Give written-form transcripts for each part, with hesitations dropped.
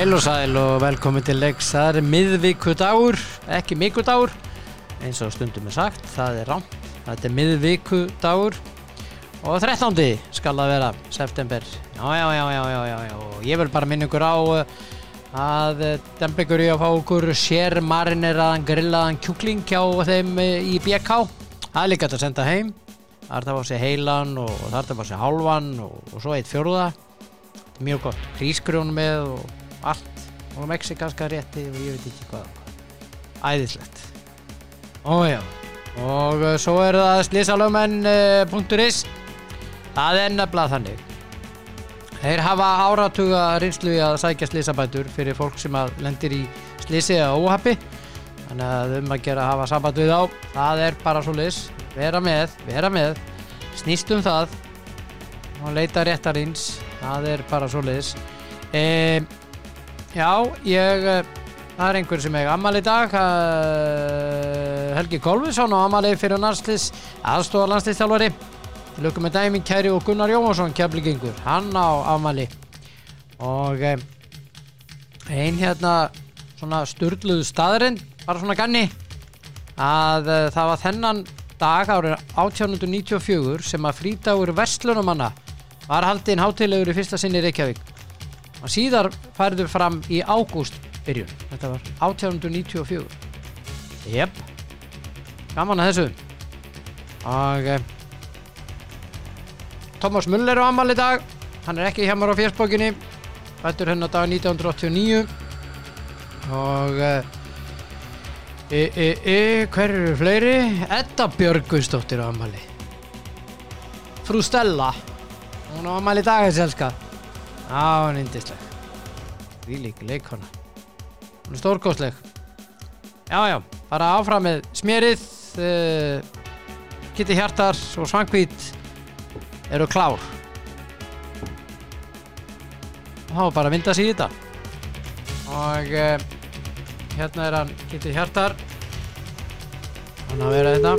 Heil og sæl og velkomin til leiks. Það miðvikudagur, ekki mikudagur, eins og stundum sagt, það rangt. Þetta miðvikudagur og 13. skal það vera, september. Já. Og ég vil bara minna ykkur á að Dembekkur í að fá okkur sér marineraðan, grillaðan kjúkling hjá þeim í BK. Það líka hægt að senda heim. Þar það var sér heilan og þar það var sér hálfan og svo eitt fjórða. Þetta mjög gott. Hrísgrjón með og allt og mexikanska rétti og ég veit ekki hvað æðislegt já og svo það slysalögmenn.is það nefnilega þannig þeir hafa áratuga reynslu í að sækja slysabætur fyrir fólk sem að lendir í slysi eða óhappi þannig að að gera að hafa samband við á það bara svoleiðis vera með snýst það og leita réttarins það bara svoleiðis Já, það einhver sem afmæli í dag Helgi Kólfsson á afmæli fyrir landsliðs aðstoðar landsliðsþjálfari til lukku með daginn kæri og Gunnar Jóhannsson keflvíkingur, hann á afmæli og ein svona sturluð staðrind bara svona ganni að það var þennan dag árið 1894 sem að frídagur verslunamanna var haldinn hátíðlegur í fyrsta sinn í Reykjavík og síðar færðu fram í ágúst byrjun. Þetta var 1894. Jep. Gaman að þessu. Og Thomas Müller á afmæli í dag. Hann ekki hjá mér á Facebookinni. Fæddur hennar dag 1989. Og hver fleiri? Edda Björgusdóttir á afmæli. Frustella. Hún á afmæli í dag þessi elska. Hún yndisleg. Þvílík leikkona. Hún stórkostleg. Já, bara áfram með smjörið. Kiddi Hjartar og Svanhvít klár. Og þá bara vinda sig í þetta. Og hérna hann Kiddi Hjartar. Hann að vera þetta.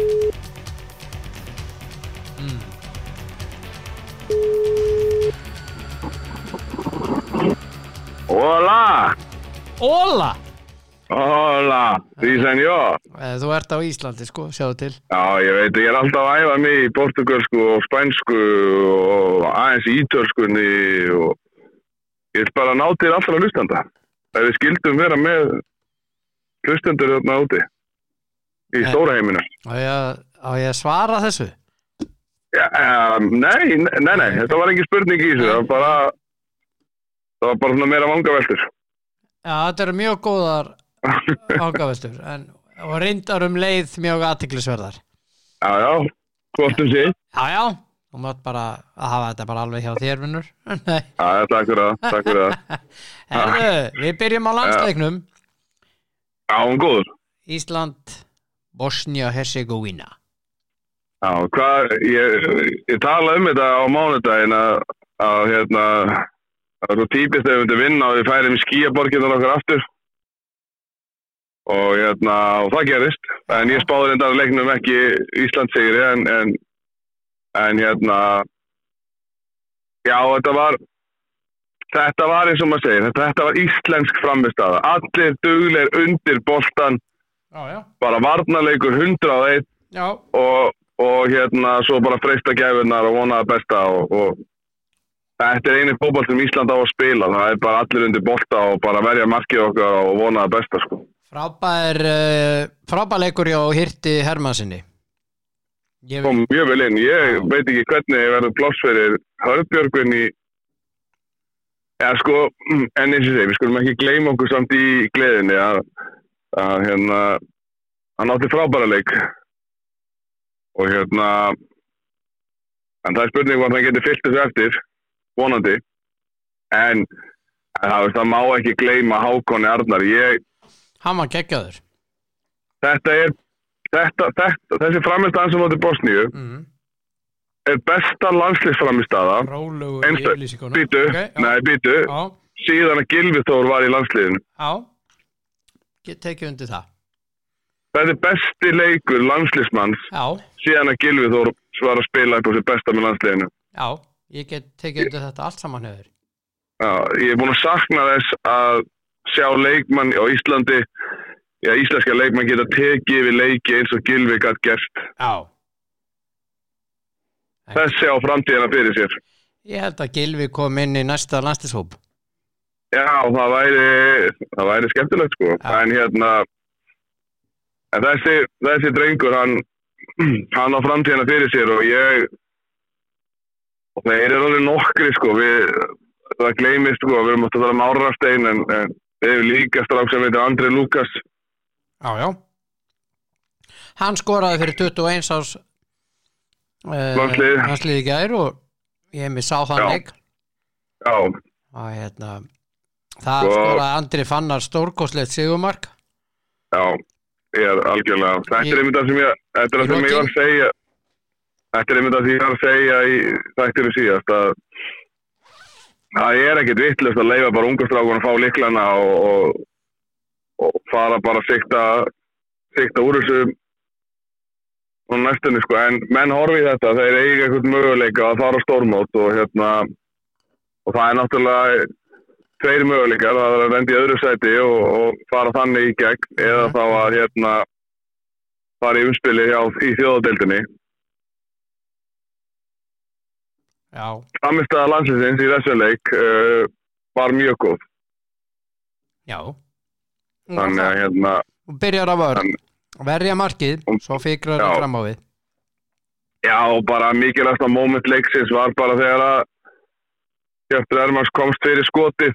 Hola, sí señor. Þú ert á Íslandi sko, sjáðu til. Já, ég veit, ég alltaf að æfa mig í portúgölsku og spænsku og aðeins í ítölskunni og ég vil bara ná til allra hlustenda. Það við skildum vera með hlustendur þarna úti í stóra heiminum. Á ég að svara þessu? Ja, nei, þetta var engin spurning í þessu, það var bara svona meira vangaveltur. Já, þetta mjög góðar vangaveltur, og reyndar leið mjög athyglisverðar. Já, hvort sé. Já, þú mátt bara að hafa þetta bara alveg hjá þér, vinnur. Já, takk fyrir það. Herðu, við byrjum á landsleiknum. Já, góður. Ísland, Bosnía, Herzegovina. Já, ég tala þetta á mánudaginn að Það svo típist ef við myndum vinna og við færum í skýjaborginnar okkar aftur og, og það gerist. En ég spáði reyndar leiknum ekki Íslandssigri en já þetta var eins og maður segir, þetta var íslensk frammistaða. Allir duglegir undir boltan, bara varnarleikur 101 og svo bara freista gæfurnar og vona það besta og Þetta einu fótboltinn Ísland á að spila. Það bara allir undir bolta og bara verja markið okkar og vona það besta sko. Frábær leikur hjá Hirti Hermannssyni. Kom mjög vel inn. Ég veit ekki hvernig verður pláss fyrir Hörnbjörgvin í en eins og við skulum ekki gleyma okkur samt í gleðinni að hann átti frábæra leik. Og en það spurning hvort hann geti fyllt þessu eftir. Vonandi en það má ekki gleyma Hákoni Arnar hann var geggjaður þessi frammistaða sem móti Bosníu besta landsliðsframmistaða síðan að Gylfi Þór var í landsliðinu tekið undir það þetta besti leikur landsliðsmanns síðan að Gylfi Þór var að spila upp á sér besta með landsliðinu Ég get tekið undir þetta allt saman hefur. Já, ég búin að sakna þess að sjá leikmann á Íslandi, já, íslenska leikmann geta tekið við leiki eins og Gylfi gat gert. Já. Þessi á framtíðina fyrir sér. Ég held að Gylfi kom inn í næsta landsliðshóp. Já, það væri skemmtilegt sko. Já. En þessi drengur hann á framtíðina fyrir sér og ég og þeir eru alveg nokkri sko, það gleymist sko, við erum að tala Árnarsteinn en við erum líka strák sem heitir Andri Lukas. Já. Hann skoraði fyrir 21 árs landslið í gær og ég mig sá þann leik. Já. Og það skoraði Andri Fannar stórkostlegt sigurmark. Já, ég algjörlega. Þetta er einmitt það sem ég var að segja. Þetta er einmitt það sem ég var að segja í þættinum síðast að það ekkert vitlaust að leyfa bara unga strákunum að fá lyklana og fara bara sigta úr þessu og næstunni sko, en menn horfi í þetta, þeir eiga einhvern möguleika að fara á stórmót og og það náttúrulega tveir möguleikar, það að venda í öðru sæti og fara þannig í gegn eða þá að fara í umspili í þjóðadeildinni. Já. Frammistaða landsliðsins í þessum leik var mjög góð. Já. Þannig að og byrjar að vörn, verja markið, svo fikrar hann fram á við. Já, bara mikilvægasta moment leiksins var bara þegar að Kjartar Ermans komst fyrir skotið.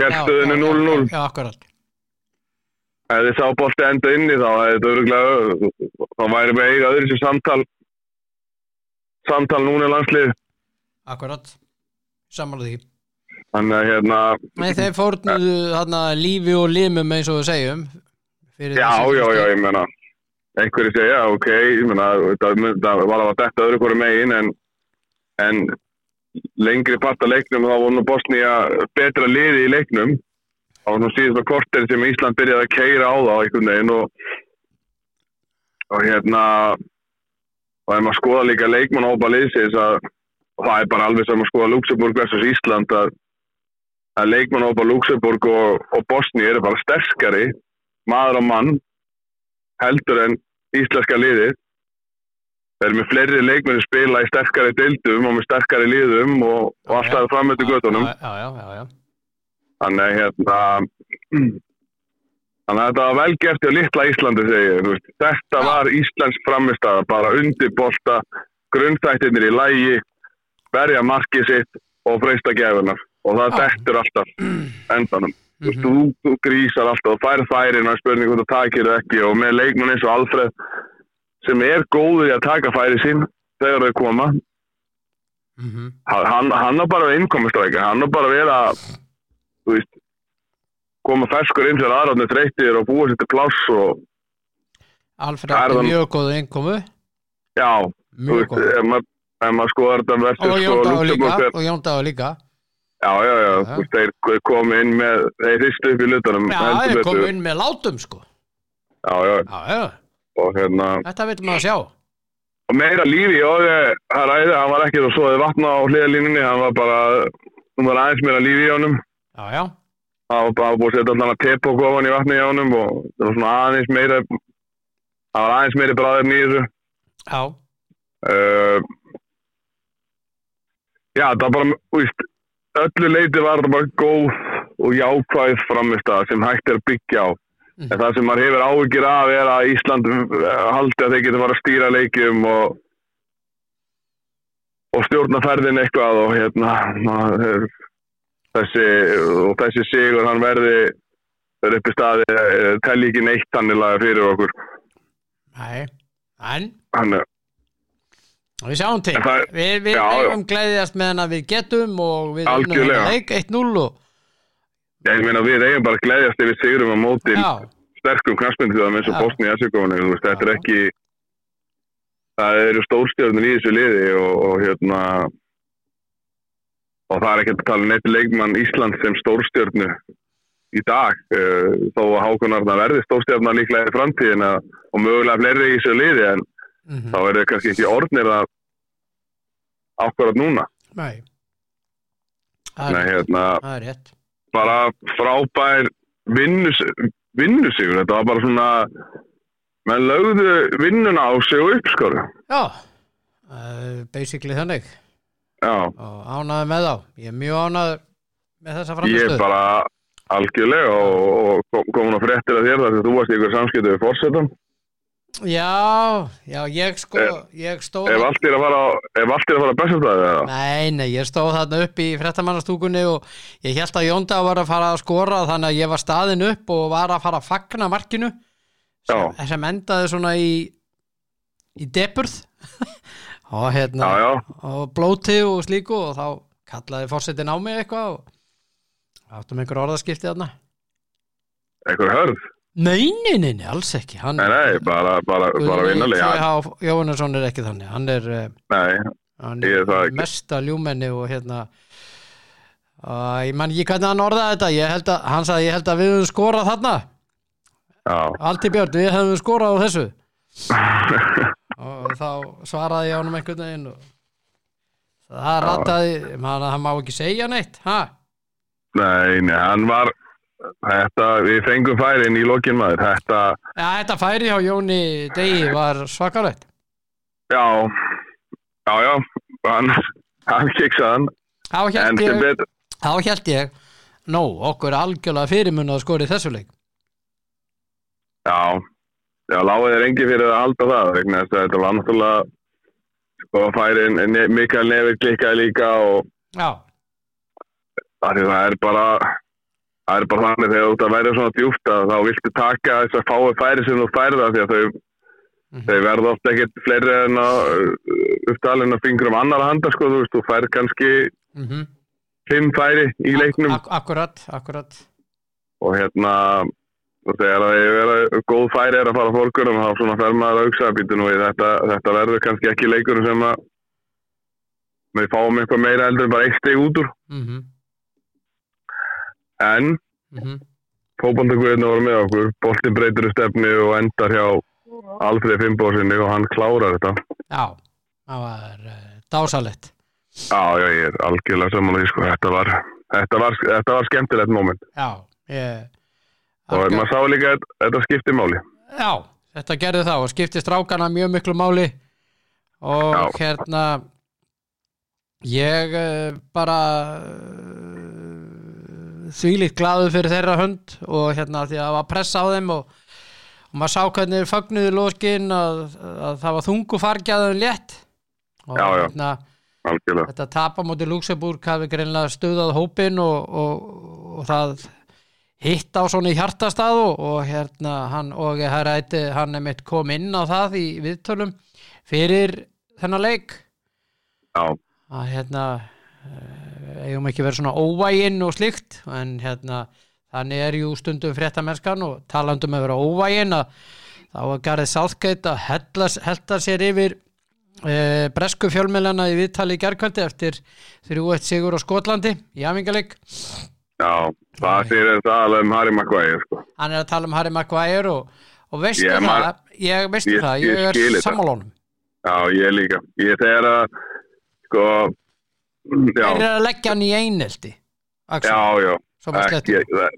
Stöðunni 0-0. Já, akkurat. Ef þið sá bolti enda inni þá þá væri með eiga öðru sem samtal núna í landslið. Akkurat. Sammála því. Þannig að Nei, þeir fórnuðu lífi og limum eins og við segjum. Já, ég meina. Einhverjir segja, ok, ég meina, það var að detta öðru hvoru megin, en lengri part af leiknum þá var nú Bosnía betra liði í leiknum á nú síðasta korter sem Ísland byrjaði að keyra á þá einhvern veginn og ef maður skoða líka leikmannahópa liðsins og það bara alveg sem maður skoða Luxemburg versus Ísland að leikmannahópa Luxemburg og Bosnía eru bara sterkari maður á mann heldur en íslenska liðið. Þeir eru með fleiri leikmenn spila í sterkari deildum og með sterkari liðum og allt það fram eftir götunum. Já. Þannig að þetta var vel gert hjá litla Íslandi, segi ég. Þetta var íslensk frammistaða, bara undirbolta, grunnþættirnir í lagi, verja markið sitt og freista gæfunar. Og það dettur alltaf endanum. Þú grísar alltaf og færð færin og spurning hvort þú takir eða ekki og með leikmenn eins og Alfred sem góður í að taka færi sín þegar þau koma. Hann bara innkomustrækja, hann bara vera koma ferskur inn þegar aðrarnir þreyttir og búa sér til pláss og Alfred átti mjög góða innkomu. Já, mjög góð. Ef maður skoðar þetta versus og Jón Daði líka. Já, þeir komu inn með þeir hristu upp í hlutunum. Já, þeir komu inn með látum sko. Já. Þetta veitum maður að sjá og meira lífi og það ræði, hann var ekki svo vatna á hliðarlínunni, hann var bara aðeins meira lífi í honum. Já. Það var bara búið að setja allan að tepa og ofan í vatni í honum og það var svona aðeins meiri bræðir nýður. Já. Já, það var bara öllu leiti var það bara góð og jákvæð frammistaða sem hægt að byggja á. En það sem maður hefur áhyggjur af að Ísland haldi að þeir geta bara að stýra leikjum og stjórna ferðin eitthvað og þessi sigur hann verði upp í staði telji ekki neitt tannilega fyrir okkur. Nei, en við sjáum til. Við eigum gleðjast meðan að við getum og við erum að leik 1-0 og ég meina við eigum bara að gleðjast yfir sigrum á móti sterkum knattspyrnufélögum eins og Bosníu Hersegóvínu, þetta ekki það eru stórstjörnur í þessu liði og það ekki að tala neitt leikmann Íslands sem stórstjörnu í dag þó að Hákon Arnar verði stórstjörna líklega í framtíðina og mögulega fleiri í þessu liði en þá eru kannski ekki orðnir það akkúrat núna. Nei. Nei, bara frábær vinnusigur, þetta var bara svona menn lögðu vinnuna á sig og upp skoru. Já, basically þannig. Já. Og ánaði með þá, ég mjög ánaði með þessa frammistöðu. Ég bara algjörlega og komin á fréttir að þér þar sem þú varst í ykkur samskiptu við forsetann. Já, ég stóð Ef allt að fara bestafræði eða? Nei, ég stóð þarna upp í fréttamannastúkunni og ég hélt að Jón Daði var að fara að skora þannig að ég var staðinn upp og var að fara að fagna markinu sem endaði svona í depurð og og blóti og slíku og þá kallaði forsetinn á mig eitthvað og áttum einhver orðaskipti þarna Einhver hörð? Nei, alls ekki. Bara vinarlega. Jóhannesson ekki þannig. Hann hann er mesta ljúmenni og ég man ekki hvernig hann orðaði þetta. Hann sagði ég held að við höfum skorað þarna. Já. Allt í björn, við höfum skorað á þessu. og þá svaraði ég honum einhvern veginn og það rattaði, hann má ekki segja neitt, ha? Nei, hann var Þetta, við fengum færin í lokin maður Þetta færi hjá Jóni Degi var svakalegt Já, hann kiksaði hann Þá hélt ég okkur algjörlega fyrirmunna að skori þessu leik Já, láið engi fyrir að halda það vegna þetta var náttúrulega færin, Mikael Nefir klikkaði líka og það bara Það bara þannig þegar þú ert að verja svona djúpt að þá viltu taka þess að fáu færi sem þú færða því að þau verða oft ekkert fleiri en að upptalin að fingrum annara handa sko, þú færð kannski 5 færi í leiknum Akkurat og þegar að ég vera góð færi að fara fólkunum þá svona fer maður að hugsa býtu nú þetta verður kannski ekki leikur sem að við fáum eitthvað meira heldur en bara eitt stig út úr En fótboltagurinn var með okkur, boltinn breytir stefnu og endar hjá Alfred Finnbósinni og hann klárar þetta. Það var dásalegt. Já, ég algjörlega sammála því, sko. Þetta var skemmtilegt moment. Og maður sá líka að þetta skipti máli. Já, þetta gerði það og skipti strákana mjög miklu máli og ég bara þvílíkt glaður fyrir þeirra hönd og því að það var pressa á þeim og maður sá hvernig fögnuðu lokin að það var þungu fargjaðum létt og þetta tapa móti Luxemburg hafði greinlega stöðað hópinn og það hitt á svona í hjartastað hann og Herræti hann einmitt kom inn á það í viðtölum fyrir þennan leik eigum ekki verið svona óvæginn og slíkt en þannig jú stundum fréttamennskan og talandum að vera óvæginn þá var Gareth Southgate að hella sér yfir bresku fjölmiðlana í viðtali í gærkvöldi eftir 3-1 sigur á Skotlandi í æfingaleik það sér að tala Harry Maguire sko. Hann að tala Harry Maguire og veistu það ég sammála honum ég líka ég þegar að sko Þeir að leggja hann í einelti það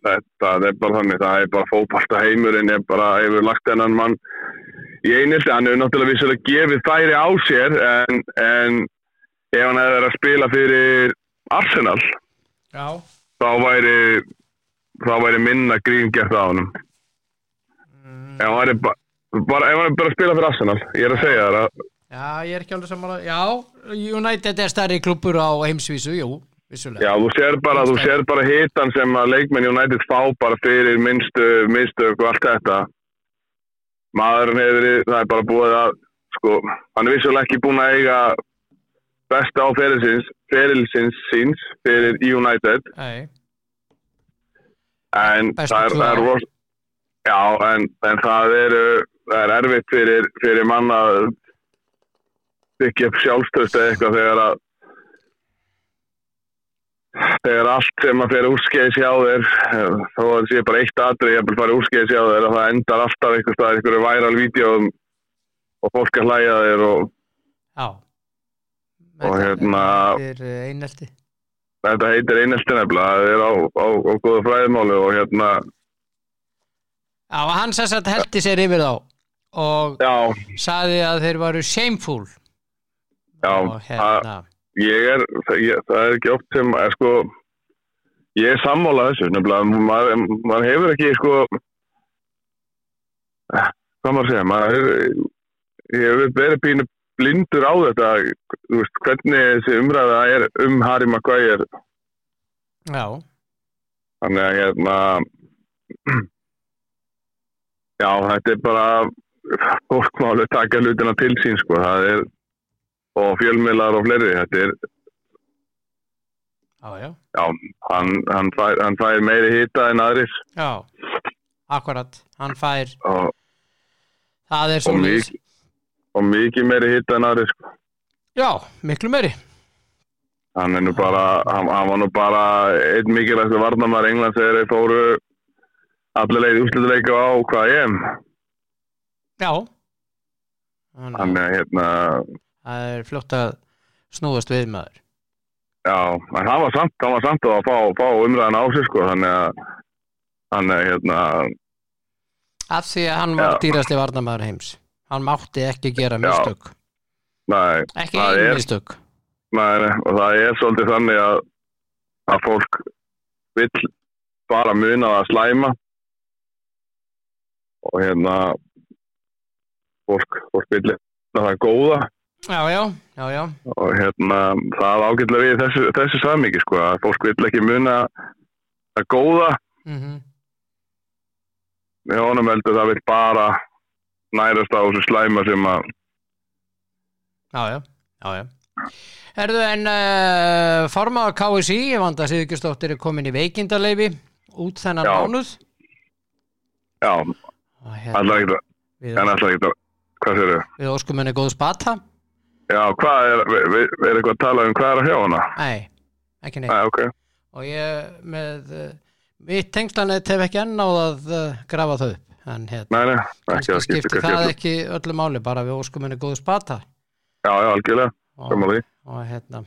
bara þannig það bara fótbolta heimurinn bara hefur lagt þennan mann í einelti, hann hefur náttúrulega vissulega gefið færi á sér en ef hann hefði verið að spila fyrir Arsenal þá væri minna grín gert á honum ef hann væri bara að spila fyrir Arsenal ég að segja þér að ég ekki alveg sammála. United stærri klúbbur á heimsvísu, vissulega. Þú sér bara hitann sem að leikmenn United fá bara fyrir minnstu og allt þetta. Maðurinn það bara búið að sko, hann vissulega ekki búin að eiga besta á ferilsins síns fyrir United. Nei. En það er erfitt fyrir mann að ekki upp sjálfstraust eða eitthvað þegar allt sem að fer úrskeiðis hjá þér þá sé bara eitt atriði jafnvel fari úrskeiðis hjá þér og það endar alltaf einhvers staðar í einhverju væral vídeóum og fólk að hlæja þér og einelti Þetta heitir einelti nefnilega, það á góðu fræðimáli og hérna... Já, hann sem sagt heldi sér yfir þá og já. Sagði að þeir varu shameful. Já, og hérna... það ekki oft sem, sko, ég sammála þessu nefnilega, maður hefur ekki, sko, hvað maður segja, ég hefur verið pínu blindur á þetta, þú veist, hvernig þessi umræða Harry Maguire. Já. Þannig að hérna, já, þetta bara fólk má alveg taka hlutina til sín, sko, það og fjölmiðlar og fleiri, þetta Já, já. Já, hann fær meiri hita en aðrir. Já, akkurat, hann fær, og, það svo líst. Og mikið meiri hitta en aðri, sko. Já, miklu meiri. Hann nú bara, hann var nú bara einn mikilvægstu varnarmaður Englands þegar þeir fóru alla leið úrslitaleika á hvað EM. Já. Þannig að hérna... Það fljótt að snúast við maður. Já, en hann var samt að fá umræðan á sig, sko, þannig að hérna... Af því að hann var dýrasti varnarmaður heims. Hann mátti ekki gera mistök. Nei. Ekki einu mistök. Nei, og það svolítið þannig að fólk vill bara muna að slæma. Og hérna, fólk vill að það góða. Já. Og hérna, það ágætlega við þessu samhengi, sko, að fólk vill ekki muna að góða. Með honum heldur það vill bara... nærast á þessu slæma sem að Já. Herðu en formaður KSÍ, Vanda Sigurgeirsdóttir komin í veikindaleyfi út þennan mánuð. Já. Hérna, hvað segirðu? Við óskum henni góðs bata. Já, hvað við eitthvað að tala um hvað að hjá hana? Nei, ekki neitt. Nei, ok. Og ég með mitt tengslanet hef ekki enn náð að grafa þau upp. En hérna, kannski skipti það ekki öllu máli, bara við óskum henni góðs bata. Já, algjörlega, saman því. Og hérna.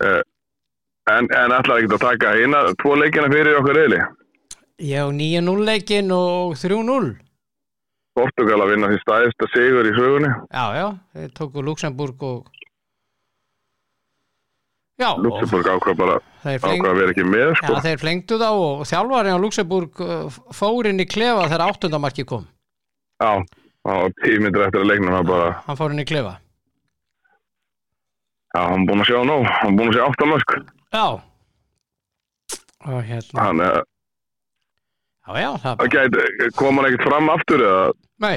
En ætlar ekki að taka eina, tvo leikina fyrir okkur reyli? Já, 9-0 leikin og 3-0. Portugal að vinna því stæðsta sigur í sögunni. Já, þeir tóku Luxemburg og... Já, Luxemburg ákvað bara að vera ekki með, sko. Já, þeir flengdu þá og þjálfarinn á Luxemburg fór inn í klefa þegar 8. markið kom. Já, og 10 mínútur eftir að leiknum bara... Hann fór inn í klefa. Já, hann búinn að sjá nóg, hann búinn að sjá 8 mörk. Já. Og hérna... Þannig að... Já, það bara... Ok, kom hann ekkert fram aftur eða... Nei.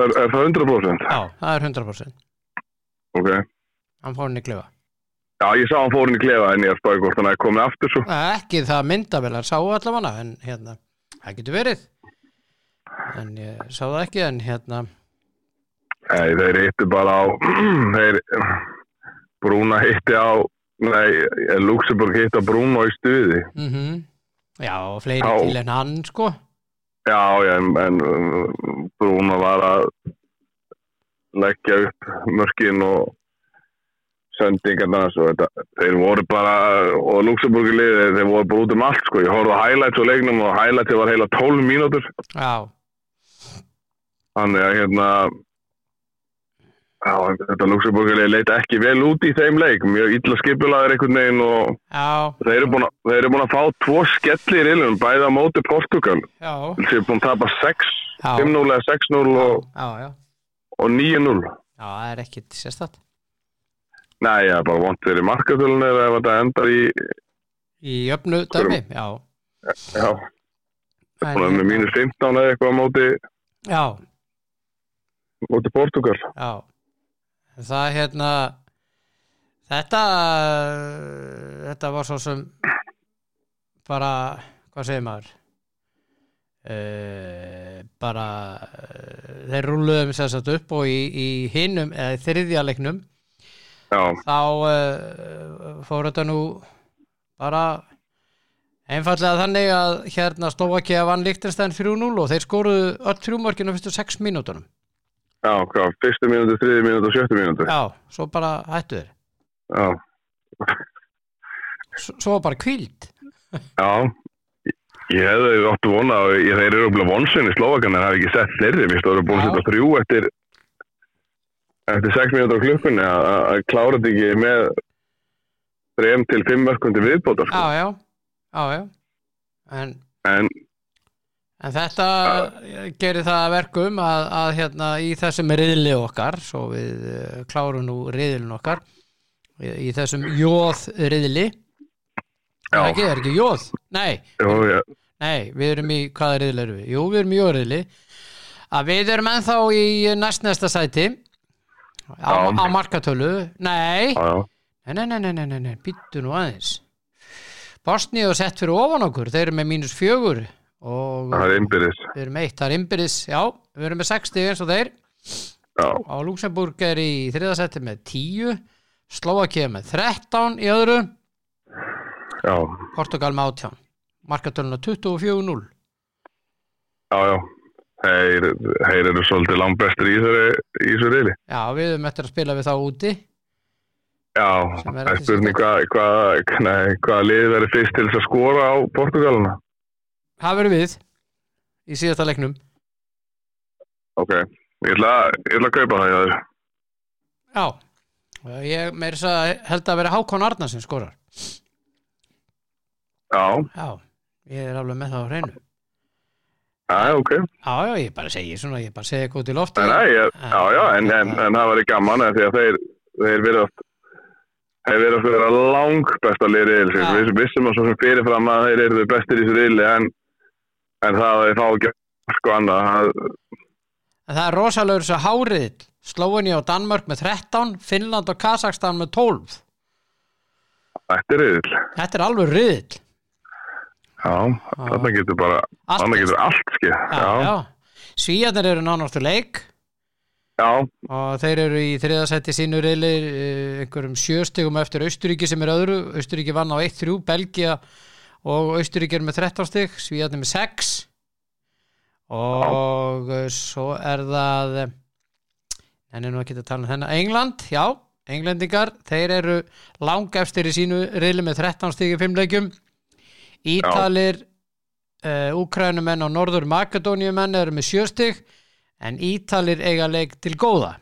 Er það 100%? Já, það 100%. Ok. Hann fór inn í klefa. Já, ég sá hann fór inn í klefa en ég spáði hvort hann hefði komið aftur svo. Nei, ekki það myndavélar sáu allavega, en hérna, það getur verið. En ég sá það ekki, en hérna... Nei, þeir hittu bara á... Brúna hitti á... Nei, Luxemburg hitti á Brúna í stuði. Já, og fleiri til en hann, sko. Já, en Brúna var að leggja upp mörkin og sendingarna, svo þetta... Þeir voru bara... Og Luxemburg í liði, þeir voru bara út allt, sko. Ég horfði á highlights á leiknum og highlights var heila 12 mínútur. Já. Þannig að hérna þetta Luxemburgarlið leita ekki vel út í þeim leik, mjög illa skipulagðir einhvern veginn og þeir eru búin að fá 2 skelli í riðlinum, bæði á móti Portugal. Já. Þeir eru búin að tapa 5-0 eða 6-0 og 9-0. Já, það ekkert sérstakt. Nei, það bara vont fyrir markatöluna eða ef þetta endar í jöfnu dæmi, já. Það búin með -15 eða eitthvað á móti. Já. Móti Portugal. Já. Það hérna þetta var svo sem bara hvað segir maður? Bara þeir rúluðu sem sagt upp og í hinum eða þriðja leiknum. Já. Þá fór þetta nú bara einfaldlega þannig að hérna Slóvakía vann Liechtenstein 3-0 og þeir skoruðu öll 3 mörkin á fyrstu 6 mínútunum. Já, hvað, fyrstu mínútu, 3. mínútu og 7. mínútu? Já, svo bara hættu þeir. Já. svo bara kvíld. Já, ég hefði átt að vona og þeir eru örugglega vonsinni Slóvakarnir hafi ekki sett fleiri, við stóðum búin að setja 3 eftir 6 mínútur á klukkunni að klára þetta ekki með 3 til 5 mörkum til viðbótar sko. Já. En þetta gerir það að verkum að hérna í þessum riðli okkar, svo við klárum nú riðlin okkar í þessum jóð riðli. Það er ekki jóð. Nei, við erum í hvaða riðli erum við? Jú, við erum í jóð riðli. Að við erum ennþá í næstnæsta sæti á markatölu. Nei, bíddu nú aðeins. Bosnía er sett fyrir ofan okkur, þeir eru með -4 og það innbyrðis. Við erum eitt, það innbyrðis, já, við erum með 60 eins og þeir. Já. Á Luxemburg í þriða sæti með 10, Slóvakía með 13 í öðru. Já. Portugal með 18. Markatöluna 24-0. Já. Þeir eru svolítið langbestir í þessu riðli. Já, við erum eftir að spila við þá úti. Já, það spurning hvað lið verður fyrst til þess að skora á Portugalana? Það verður við í síðasta leiknum. Ok, ég ætla að kaupa það hjá þér. Já, ég meira þess að held að vera Hákon Arnar sem skorar. Já, ég alveg með það á hreinu. Já, ok. Já, ég bara segi svona, ég bara segi eitthvað til lofti. Já, en það var í gaman því að þeir virðast verið að vera langbesta lið riðilsins. Ja. Við vissum að svo sem fyrirfram að þeir eru bestir í þessu riðli en það að þeir fá ekki sko annað. Það rosalegur þessu háriðill. Slóvenía og Danmörk með 13, Finnland og Kasakstan með 12. Þetta riðill. Þetta alveg riðill. Já, þarna getur bara allt skeið. Já. Svíarnir eru nánast úr leik. Já. Og þeir eru í þriða sæti sínu riðli einhverjum 7 stigum eftir Austurríki sem öðru. Austurríki vann á 1-3, Belgía og Austurríki með 13 stig, Svíarnir með 6 og svo það nú ekki að tala þennan England, já, Englendingar þeir eru langefstir í sínu riðli með 13 stig í 5 leikjum. Ítalir, Úkraínumenn og Norður Makedóníumenn eru með 7 stig. En Ítalir eiga leik til góða.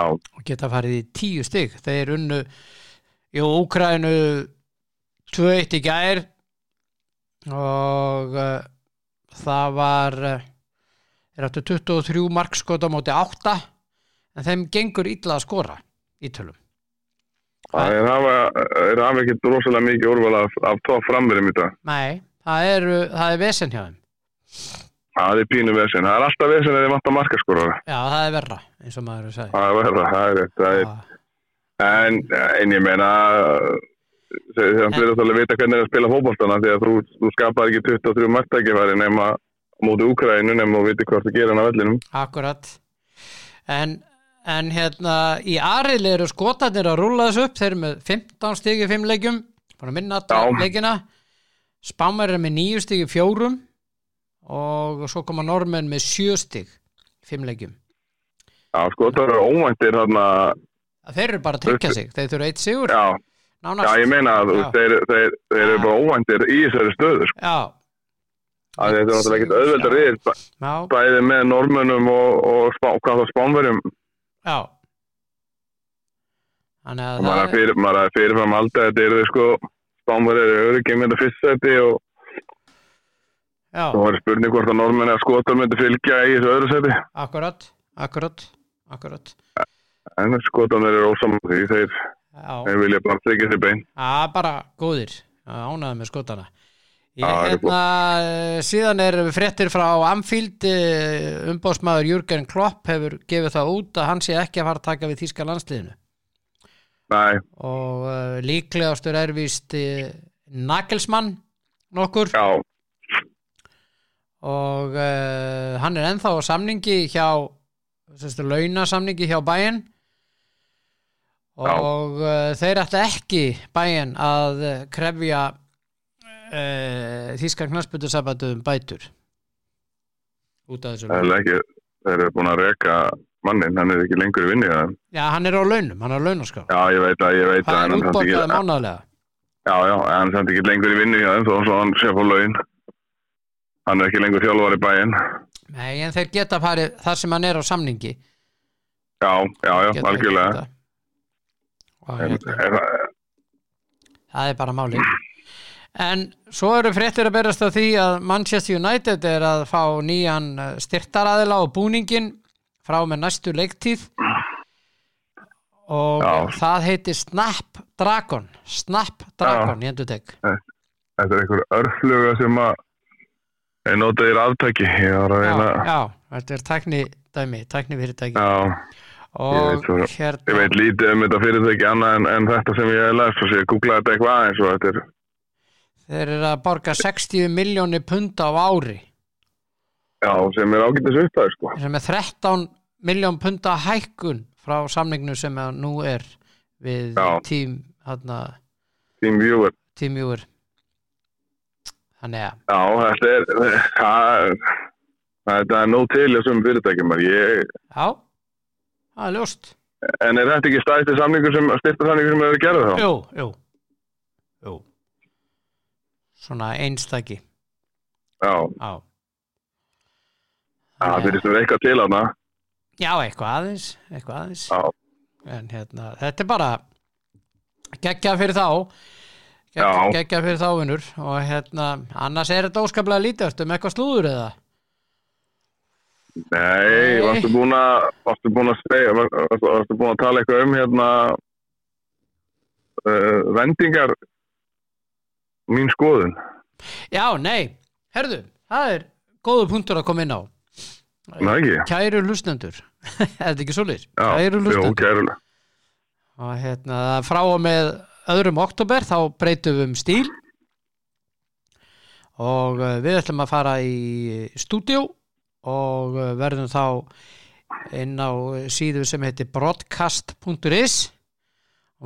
Já. Og geta farið í 10 stig. Þeir unnu í Úkraínu 2-1 í gær og það var áttu 23 markskot á móti 8 en þeim gengur illa að skora í tölum. Það hafa ekki rosalega mikið úrval af topp framverjum í dag. Nei, það er vesen hjá þeim. Það pínu vesen. Það alltaf vesen þegar vantar markaskorara. Já, það verra, eins og maður sagði. Það er verra. En ég meina, þegar þú alveg vita hvernig að spila fótboltana, því að þú skapar ekki 23 marktækifæri nema móti Úkraínu, nema og viti hvað þú gerir á vellinum. Akkurat. En hérna, í A-riðli eru Skotarnir að rúlla þessu upp, þeir eru með 15 stig í 5 leikjum, bara minna alla leikina. Spánverjar með 9 stig í 4. Og svo koma Norðmenn með 7 stig 5 leikjum. Já, Skotar eru óvæntir þarna. Þeir eru bara að tryggja sig. Þeir þurfa 1 sigur. Já, ég meina að þeir eru bara óvæntir í þessari stöðu. Sko. Já. Það er náttúrulega ekkert auðveldar riðill. Bæði með Norðmönnum og hvað þá Spánverjum. Já. Þannig að maður er fyrirfram aldrei að þetta eru sko Spánverjar eru öryggi með þetta fyrsta sæti og Já. Það var spurning hvort að Norðmenn eða Skotar myndu fylgja í þessu öðru sæti. Akkurat. En Skotarnir eru ósammála því þeir vilja bara tryggja sér bein. Já, bara góðir. Ánægðir með Skotarna. Síðan eru fréttir frá Anfield. Umboðsmaður Jürgen Klopp hefur gefið það út að hann sé ekki að fara að taka við þýska landsliðinu. Nei. Og líklegastur víst Nagelsmann nokkur. Já. Og hann ennþá á samningi hjá launasamningi hjá Bayern og þeir ætla ekki Bayern að krefja þýska knattspyrnusambandið bætur út af þessu lögum. Þeir eru búin að reka manninn, hann ekki lengur í vinnu. Já, hann á launaskrá. Já, ég veit að hann er útborgaður mánaðarlega. Já, hann sendi ekki lengur í vinnu hjá þeim þó svo hann sé fór laun. Hann ekki lengur þjálfari bæinn. Nei, en þeir geta farið þar sem hann á samningi. Já, algjörlega. Það bara málið. En svo eru fréttir að berast af því að Manchester United að fá nýjan styrktaraðila og búningin frá með næstu leiktíð og það heitir Snapdragon, ég endurtek. Þetta einhver örfluga sem að notaðir aftaki. Þetta tækni fyrirtæki. Og ég veit lítið þetta fyrirtæki annað en þetta sem ég hef lært og ég googlaði þetta eitthvað aðeins og þetta Þeir að borga 60 milljónir punda á ári. Já, sem ágætis upphæð, sko. Sem 13 milljón punda hækkun frá samningnum sem nú við Team Viewer. Þannig að... Já, þetta nó til þessum fyrirtækjum. Já, það ljóst. En þetta ekki stærsti samningur sem hefur gerðið þá? Jú. Svona einstaki. Já. Það virðist vera eitthvað til hana. Já, eitthvað aðeins. Já. En þetta bara geggjað fyrir þá. Geggjað fyrir þá, vinur. Og annars þetta óskaplega lítið. Ertu með eitthvað slúður eða? Nei. Varstu búin að tala eitthvað vendingar mín skoðun. Já, nei. Herðu, það góður punktur að koma inn á. Nei, ekki. Kæru hlustendur. Þetta ekki svoleiðis. Kæru hlustendur. Jú, og frá og með 2. október þá breytum við stíl. Og við ætlum að fara í stúdíó og verðum þá inn á síðu sem heitir broadcast.is.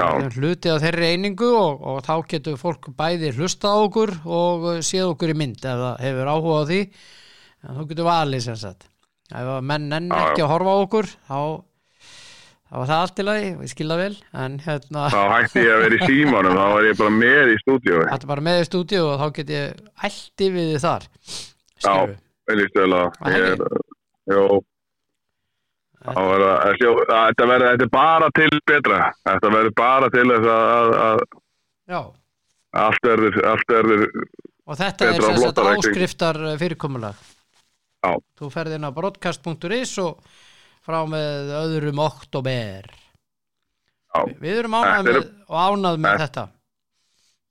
Og hluti á þeirri einingu og þá getur fólk bæði hlusta á okkur og séð okkur í mynd ef það hefur áhuga á því en þá getur valið sem sagt ef menn ekki að horfa á okkur þá var það allt í lagi og ég skil það vel en þá hætti ég að vera í símanum þá var ég bara með í stúdíói og þá get ég allt yfir því þar skilur. Já, vel ég Þetta verður bara til betra. Þetta verður bara til þess að allt verður og þetta betra sem sagt áskriftar fyrirkomulag. Já. Þú ferð inn á broadcast.is og frá með 2. október. Já. Við erum ánægð með þetta.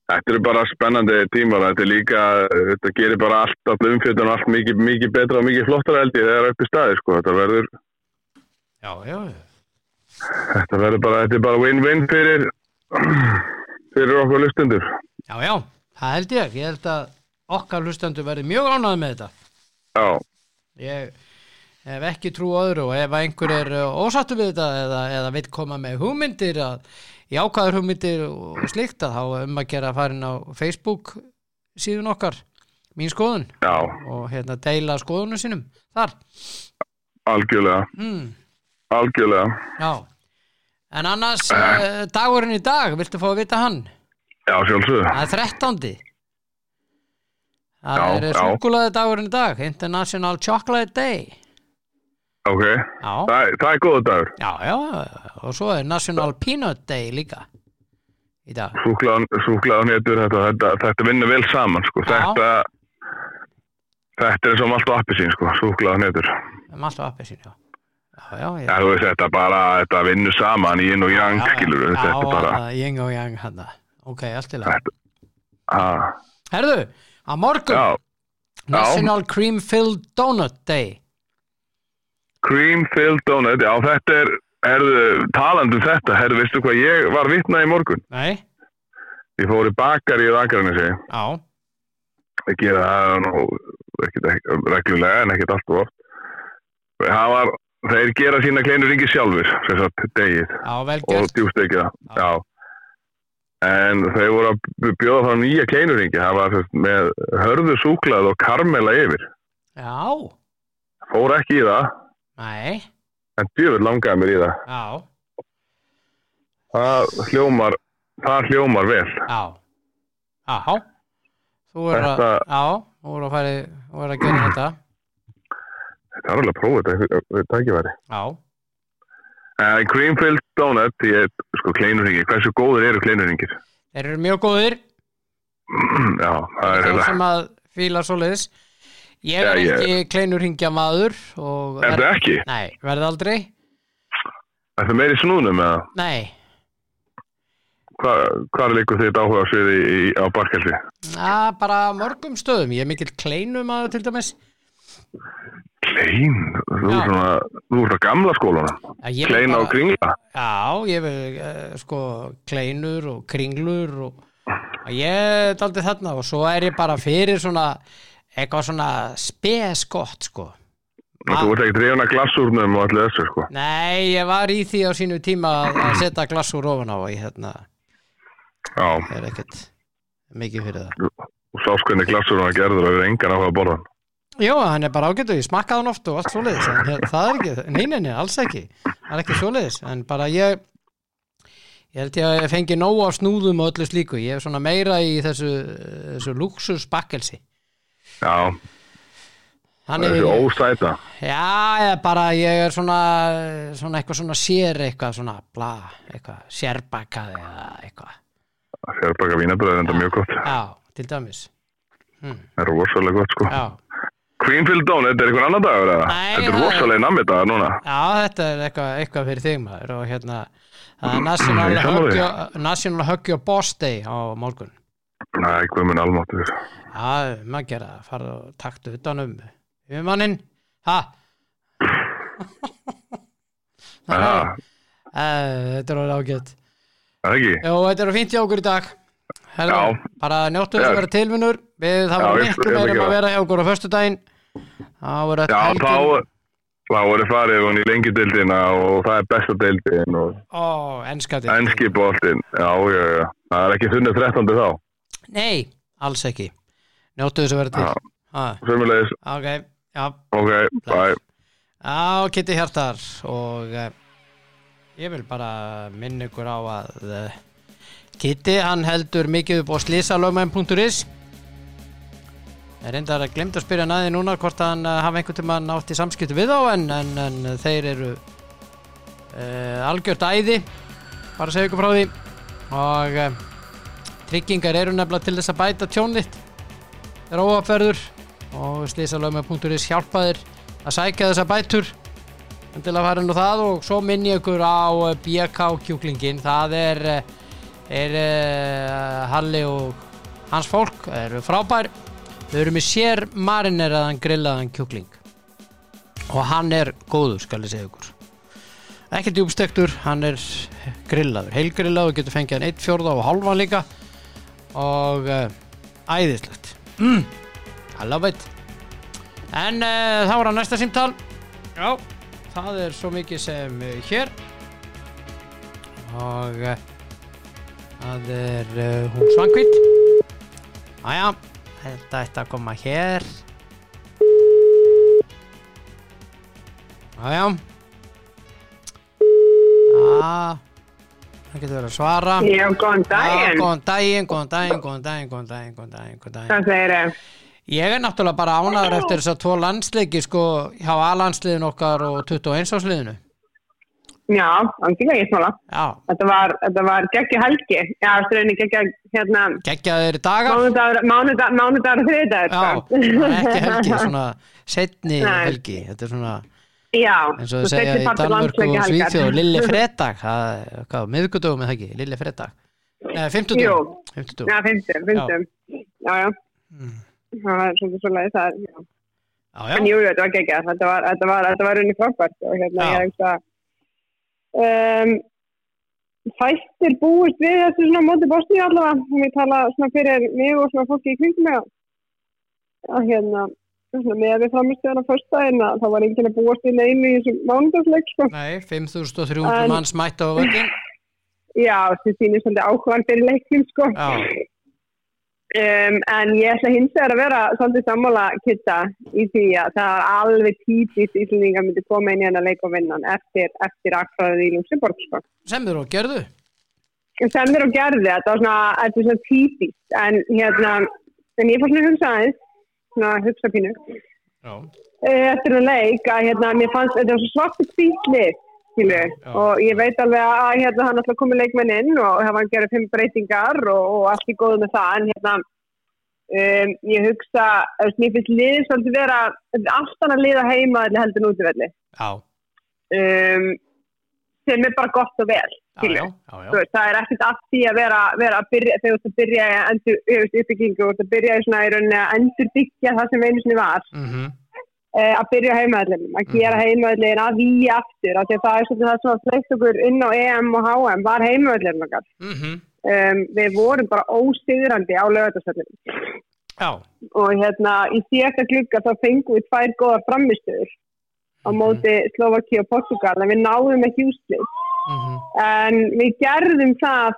Þetta bara spennandi tímar. Þetta gerir bara allt umfjöllun og allt mikið betra og mikið flottara held ég þegar upp í staði sko. Þetta verður Já. Þetta er bara win-win fyrir okkar hlustendur. Já, það held ég. Ég held að okkar hlustendur verði mjög ánægðir með þetta. Já. Ég hef ekki trú á öðru og ef einhver ósáttur við þetta eða vill koma með hugmyndir, jákvæðar hugmyndir og slíkt þá að gera að fara inn á Facebook síðun okkar, mín skoðun. Já. Og deila skoðunum sínum þar. Algjörlega. Já. En annars dagurinn í dag, viltu fá að vita hann? Já, sjálfsögðu. Það 13. Það súkkulaði dagurinn í dag, International Chocolate Day. Ok, það góður dagur. Já, og svo National Peanut Day líka í dag. Súkkulaði netur, þetta vinnur vel saman, sko. Þetta eins og malt og appelsín, sko, súkkulaði netur. Malt og appelsín, já. Já, þú veist þetta vinnur saman í yin og yang skilur þetta bara. Já, yin og yang hanna. Ok, allt í lagi. Herðu, á morgun. National Cream Filled Donut Day. Cream Filled Donut, já þetta talandi um þetta. Herðu, veistu hvað ég var vitna í morgun? Nei. Ég fór í bakari í Akranesi. Já. Ég gera það nú ekki reglulega en ekkert allt of oft. Það var Þeir gera sína kleinu ringi sjálfur, sem sagt, degið og djúpsteikið það. Já. En þeir voru að bjóða fram nýja kleinu ringi, það var með hörðu súklaði og karmela yfir. Já. Fór ekki í það. Nei. En djöfull langaði mér í það. Já. Það hljómar vel. Já. Aha. Þú er að gera þetta. Þetta alveg að prófa þetta tækifæri. Já. Creamfield donut, kleinurringi. Hversu góðir eru kleinurringir? Þeir eru mjög góðir. Já, það er sem að fíla svoleiðis. Ég er ekki kleinurringja maður og er það ekki? Nei, verð aldrei. Er það meiri snúðnum eða? Nei. Hvar liggur þitt áhuga svið í á barkelsi? Bara mörgum stöðum. Ég er mikill kleinum að til dæmis. Klein? Þú er svona gamla skólana. Kleina og kringla? Já, ég er kleinur og kringlur og ég er aldrei þarna og svo er ég bara fyrir svona eitthvað svona speskott Þú ert ekkert reyna glassúrnum og allir þessu Nei, ég var í því á sínu tíma að setja glassúr ofan á og ég er ekkert mikið fyrir það Og sást hvernig glassúrnum hann gerður og hefur engan áhuga að borða Jó, hann er bara ágætur, ég smakkaði hann oft og allt svoleiðis það er ekki, nei, alls ekki það er ekki svoleiðis, en bara ég held ég að fengi nóg af snúðum og öllu slíku, ég hef svona meira í þessu lúxusbakkelsi Já Hann er ósæta. Já, bara ég er svona eitthvað svona sér eitthvað svona bla, eitthvað sérbakað eða eitthvað. Sérbakað vínarbrauð er enda mjög gott. Já, til dæmis. Það er rosalega gott Já. Creamfield donut, þetta er eitthvað annar dagur eða? Þetta er rosalega nammidagur núna. Já, þetta er eitthvað fyrir þig maður og það er National Hug Your Boss Day á morgun. Nei, hvað mun almáttur. Já, maður gera að fara og takta utanum manninn. Þetta er alveg ágætt. Það ekki? Jó, þetta er fínt hjá okkur í dag. Helga, bara njóttu þess að vera tilvinnur. Það var miklu meira að vera hjá okkur á föstudaginn. Þá voru farið hún í lengjudeildina og það er besta deildin og enski boltinn. Já. Það er ekki 113. Þá. Nei, alls ekki. Njóttu þess að vera til. Sömulegis. Ok, bye. Kiddi Hjartar og ég vil bara minna ykkur á að Kiddi, hann heldur mikið upp á slysalögmenn.is Ég reyndar að glemt að spyrja hann aðeins núna hvort hann hafa einhvern tímann átt í samskipti við þá en þeir eru algjört æði bara að segja ykkur frá því og tryggingar eru nefnilega til þess að bæta tjónið þeir óafverður og slysalögmenn.is hjálpaðir að sækja þessa bætur en til að fara nú það og svo minni ykkur á BK kjúklingin það er Halli og hans fólk eru frábær Við erum í sér marineraðan, grillaðan kjúkling og hann góður, skal ég segja ykkur. Ekki djúpstektur, hann grillaður, heilgrillaður, getur fengið hann 1/4 og hálfan líka og æðislegt. I love it. En þá var næsta símtal. Já, það svo mikið sem hér og það hún Svanhvít. Jæja. Þetta að koma hér Já Það getur verið að svara Já, góðan daginn Hvað segir þér? Ég náttúrulega bara ánægður eftir þess að 2 landsleiki hjá A-landsliðinu okkar og 21 ársliðinu Já, algjörlega ég smála Þetta var geggja helgi Já, straunni geggja geggjaðir dagar Mánudagur og þriðdagur Já, ekki helgi, svona seinni helgi Þetta svona eins og þau segja í Danmörku og Svíþjóð Lilli fredag, miðvikudögum eða ekki, Lilli fredag Fimmtudögum Jú, fimmtudögum Það var svona svoleiðis það En jú, þetta var geggja Þetta var rauninni frábært og ég fæstir búist við þessu svona móti Bosníu allavega sem ég tala svona fyrir mig og svona fólki í kringum mig að svona með við framistöðan á föstudaginn að það var enginn að búast við neinu í þessum mánudagsleik Nei, 5.300 manns mættu á völlinn Já, það sýnir svolítið áhugann fyrir leiknum en ég ætla hins vegar að vera svolítið sammála Kidda í því að það var alveg típist Íslendingar myndi koma inn í hana leik og vinna eftir akfraðið í Luxemburg Sem þeir gerðu? semðir og gerði, þetta var svona típist, en hérna, en ég fór svona hugsa aðeins, svona hugsa pínu. Já. Eftir að leik, að hérna, mér fannst, þetta var svo svaktur fítlið, skilur, og ég veit alveg að hérna, hann alltaf komið leikmenn inn og hann var að gera 5 breytingar og allt í góðu með það, en hérna, ég hugsa, mér finnst liðið svolítið vera, allt annað lið að heima heldur en útivelli. Já. Sem bara gott og vel. Já. Veist, það ekkert að því að vera að byrja, þegar þú byrja í uppbyggingu og það byrja í svona í rauninni að endurbyggja það sem einu sinni var að byrja heimavellinum, að gera heimavellin að víja aftur, af því að það svolítið það svona flest okkur inn á EM og HM var heimavellin okkar. Við vorum bara ósigrandi á Laugardalsvellinum. Já. Og hérna í síðasta glugga þá fengum við 2 góðar frammistöður á móti Slóvakíu og Portugal, en við náðum ekki úrslit. En við gerðum það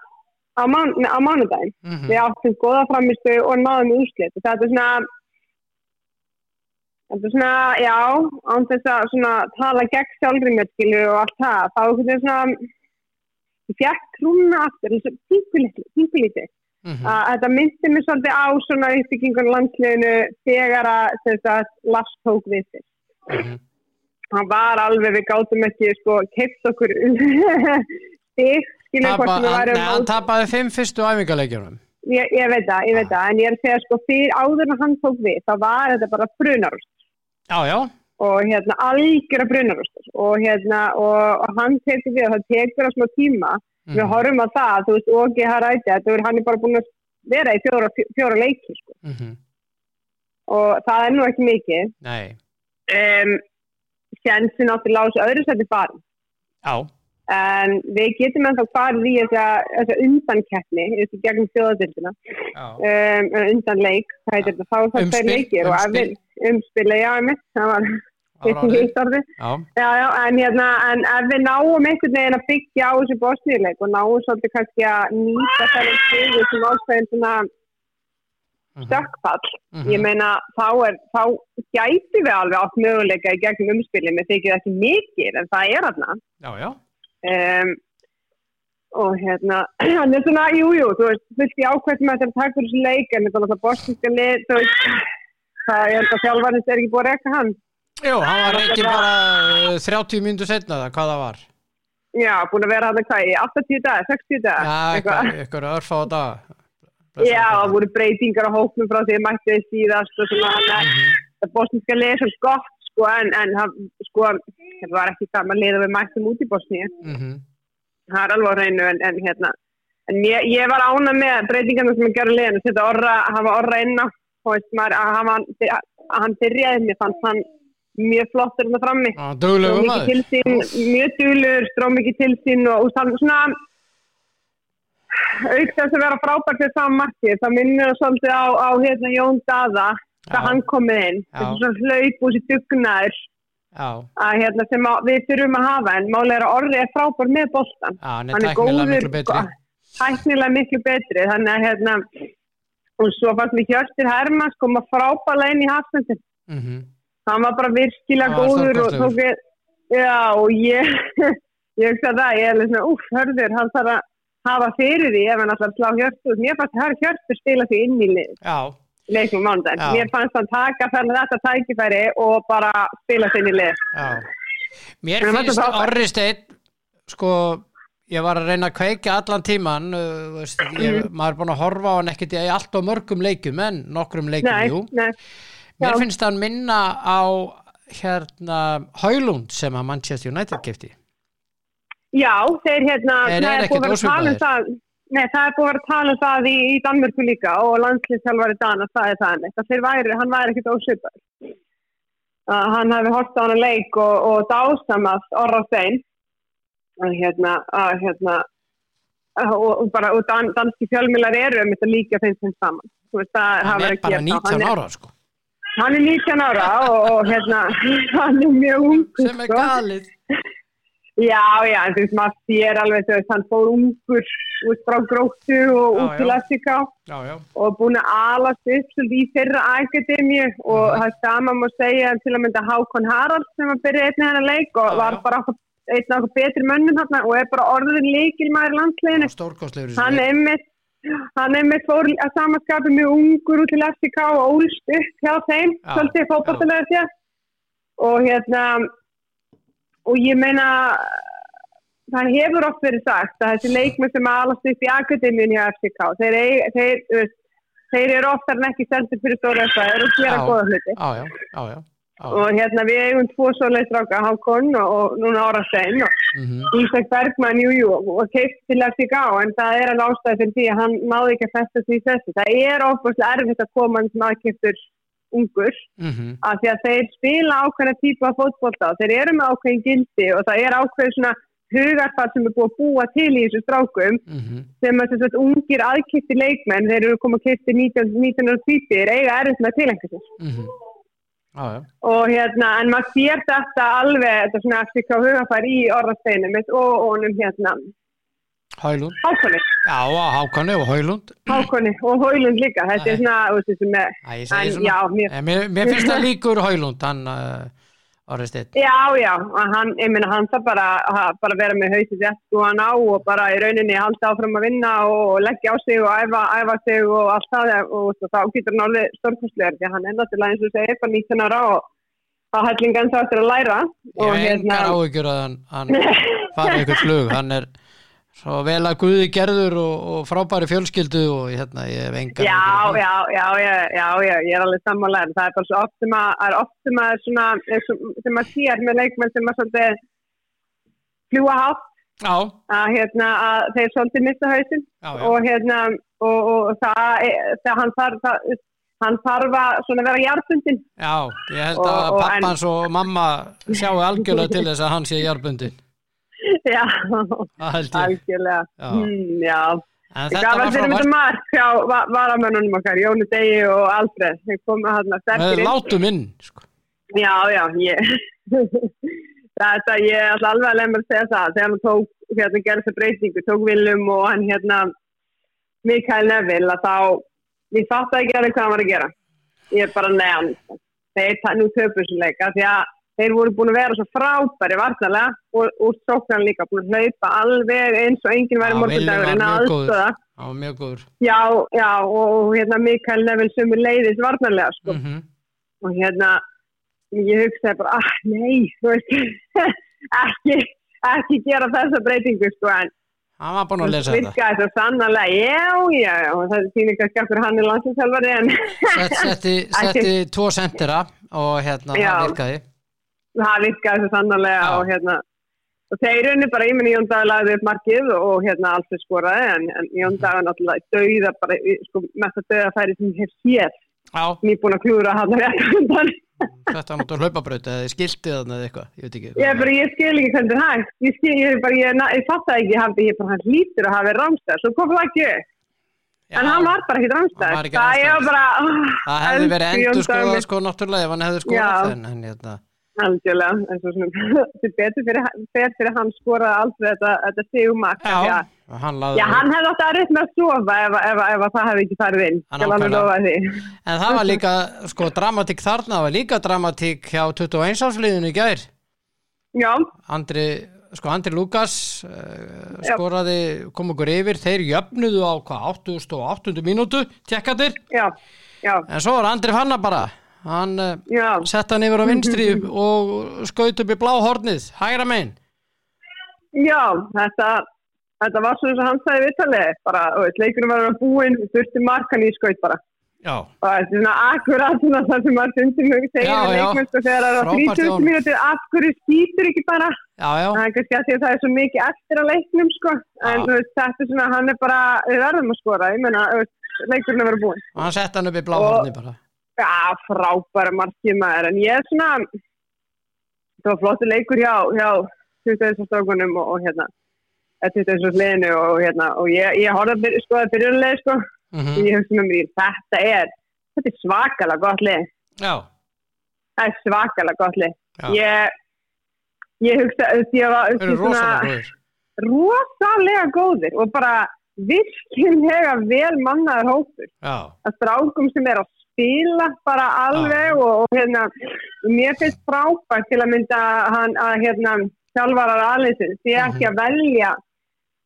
á mánudaginn. Við áttum góða frammistöðu og náðum úrslit. Þetta er svona, já, án þess að svona tala gegn sjálfri mér, skilur, og allt það. Það var svona, ég fékk trúna aftur, eins og pínkulítið. Þetta myndi mig svolítið á svona uppbyggingun landsliðinu þegar að last tók við sig. Hann var alveg, við gátum ekki keypt okkur stig, skilur hvort sem við værum. Nei, hann tapaði 5 fyrstu æfingarleikjunum. Ég veit það, en ég að segja fyrir áður en hann tók við, þá var þetta bara brunarúst. Já. Og hérna algjöra brunarúst. Og hérna, og hann tekur við, það tekur að smá tíma. Við horfum á það, þú veist, og ég ræti að hann bara búin að vera í 4 leiki, sko. Og það nú ekki mikið. Nei. Sjensin átti lásu öðru sætti farin. Já. En við getum ennþá farið í þessa undankeppni, gegnum þjóðadeildina. Já. Undan leik, hvað heitir þetta? Þá það tveir leikir og umspil, já, það var orðið. Já, en hérna, en ef við náum einhvern veginn að byggja á þessu Bosníuleik og náum svolítið kannski að nýta þær stöðu sem ástæðin svona stökkfall. Ég meina þá gæti við alveg átt möguleika í gegnum umspilið, mér þykir ekki mikið, en það þarna. Já. Og hérna hann svona, jú, þú veist, fullt í ákveðum að þetta takk fyrir þessu leik, en þetta alltaf bosníska lið, þú veist, það að þjálfarinn ekki búið að reka hann. Jú, hann var ekki bara 30 mínútur seinna, hvað það var. Já, búin að vera hann í 80 daga, 60 daga. Já, eitthvað örfá daga. Já, það voru breytingar á hópnum frá því mætti síðast og svona, það bosníska lið svolítið gott. Sko, það var ekki saman lið að við mættum út í Bosníu. Það alveg á hreinu, en hérna, en ég var ána með breytingarna sem að gera liðinu, þetta Orra inn á, þú veist, hann byrjaði, mér fannst hann mjög flottur þarna frammi. Duglegur maður. Mjög duglegur, stró mikið til sín og svona, auk þess að vera frábært við sama markið, það minnir svolítið á hérna Jón Daða, það hann komið inn, þessi svona hlaup og þessi dugnaður að hérna sem við þurfum að hafa, en málega að Orri frábær með boltan, hann tæknilega miklu betri, þannig að hérna, og svo fannst við Hjartar Hermanns koma frábærlega inn í hafsendin, hann var bara virkilega góður og tók við, já, og ég hugsa það, ég svona, hörður, hann þarf að hafa fyrir því ef hann alltaf slá Hjartar, mér fannst Hjartar spila því inn í lið. Já. Leikum mánudaginn. Mér fannst hann taka þetta tækifæri og bara spila sinni lið. Mér finnst Orri Steinn, sko, ég var að reyna að kveikja allan tíman, veist, maður búin að horfa á hann ekkert í allt og mörgum leikum, en nokkrum leikum, Mér finnst hann minna á hérna Haaland sem að Manchester United keypti. Já, þeir hérna, er ekkert ósvipaðir. Nei, það búið að vera að tala um það í Danmörku líka og landsliðsþjálfari Dana sagði það neitt. Hann væri ekkert ósvipaður. Hann hafi horft á hann að leik og dásamast Orra Steinn. Og bara og danski fjölmiðlar eru þetta líka þeim sem saman. Veist, hann bara 19 ára, sko. Hann 19 ára og hérna, hann mjög ungur. Sem galið. Já, en þess maður sér alveg þess hann fór ungur út frá Gróttu og út til RTK og búin að alast upp svolítið í þeirra akademíu og það sama má segja til að mynda Hákon Harald sem var byrjaði einnig hennar leik og var bara einn af betri mönnum þarna og bara orðin lykilmaður í landsliðinu. Stórkostlegur. Hann er með fór að samaskapi með ungur út til RTK og ólst upp hjá þeim, svolítið fótboltalega séð. Og og ég meina það hefur oft verið sagt að þessi leikmenn sem alast upp í akademíunni hjá RTK, þeir eru oftar en ekki sendir fyrir stóra eitthvað, eru að gera góða hluti. Já. Og við eigum tvo svoleið stráka, Hákon og núna Árnarsteinn og Ísak Bergmann, og keypt til RTK, en það alveg ástæða fyrir því að hann náði ekki að festa sig í þessu. Það ofboðslega erfitt að koma sem aðkeyptur ungur, af því að þeir spila ákveðna típu af fótbolta og þeir eru með ákveðin gildi og það ákveðið svona hugarfar sem búið að búa til í þessu strákum, sem að þess ungir aðkeypti leikmenn, þeir eru komið að keypti 1920, eiga erfitt með að tileinka sér. Og en maður sér þetta alveg, þetta svona FCK hugafar í Orðarsteinum og honum Haaland. Hákoni og Haaland. Hákoni og Haaland líka, þetta svona, mér finnst það líkur Haaland, hann Orðarsteinn. Já, hann þarf bara vera með hausið rétt og hann á og bara í rauninni halda áfram að vinna og leggja á sig og æfa sig og allt það og þá getur hann orðið stórkostlegur því hann náttúrulega eins og segir bara 19 ára og það hellingan það eftir að læra. Ég hef engar áhyggjur að hann fari eitthvað flug, hann svo vel að Guði gerður og frábæri fjölskyldu og ég hef engan. Já, ég alveg sammála þér. Það bara svo oft sem er svona, sem maður sér með leikmenn sem maður svolítið fljúga hátt. Já. Að þeir svolítið missa hausinn. Já. Og það hann þarf að svona vera jarðbundinn. Já, ég held að pappans og mamma sjáu algjörlega til þess að hann sé jarðbundinn. Já, algjörlega. Já. Það var þeirra með mark hjá varamönnunum okkar, Jón Daði og Alfred, þeir komu hérna sterkir inn. Látum inn, Já, þetta ég alveg að lemur segja það, þegar hann tók gerði þessa breytingu, tók Willum og hann Mikael Neville, að þá ég fattaði ekki alveg hvað hann var að gera. Ég bara þeir nú töpu sem leik, af því að þeir voru búin að vera svo frábæri varnarlega og sóknan líka búin að hlaupa alveg eins og enginn væri morgundagurinn að aðstoða. Já, mjög góður. Já, og Mikael Neville sem leiðist varnarlega, Og ég hugsaði bara, nei, þú veist, ekki gera þessa breytingu, en hann var búin að lesa þetta. Það virkaði svo sannarlega, já, og það sýnir kannski af hverju hann landsliðsþjálfari, en setti 2 sentera og það virkaði. Það virkaði svo sannarlega og og þeir unnu bara, ég meni Jón Daði lagði upp markið og Alfred skoraði en Jón Daði náttúrulega dauða bara mesta dauðafæri sem ég hef séð. Já. Nýbúin að klúðra hann rétt undan. Þetta var náttúrulega hlaupabraut eða skiltið þarna eða eitthvað, ég veit ekki. Ég skil ekki hvernig það hægt. Ég fattaði ekki, hann hlýtur að hafa verið rangstæður, svo kom það ekki. En hann var bara ekki rangstæður. Það hefði verið endurskoðað náttúrulega ef hann hefði skorað algjörlega, en svo svona betur fyrir hann skoraði aldrei þetta sigurmark. Hann hefði átt erfitt með að sofa ef það hefði ekki farið inn, skal hann lofa því. En það var líka dramatík þarna, það var líka dramatík hjá 21 ársliðinu í gær. Já. Andri Lukas skoraði, kom okkur yfir, þeir jöfnuðu á 88. mínútu, tékkatir. Já. En svo var Andri Fannar bara hann sett hann yfir á vinstri og skaut upp í blá hornið hægra megin. Já, þetta var svona eins og hann sagði viðtalið, bara leikurinn var búinn, þurfti markan í skaut bara. Já. Svona akkurat svona það sem maður stundum segir við leikmenn þegar það á 30 mínútur, af hverju skýtur ekki bara? Já. Kannski af því að það svo mikið eftir á leiknum en þetta svona hann bara við verðum að skora, ég meina leikurinn var búinn. Og hann sett hann upp í blá hornið bara. Já, frábæra markið maður, en ég það var flottur leikur hjá 21 strákunum og 21 liðinu og ég horfði byrjunarlið, ég hugsa með mér, þetta er svakalega gott lið. Já. Það er svakalega gott lið. Ég hugsa, þeir eru rosalega góðir og bara virkilega vel mannaður hópur. Já. Að strákum sem að spila bara alveg og mér finnst frábært til að mynda hann þjálfarar aðliðsins, ég ekki að velja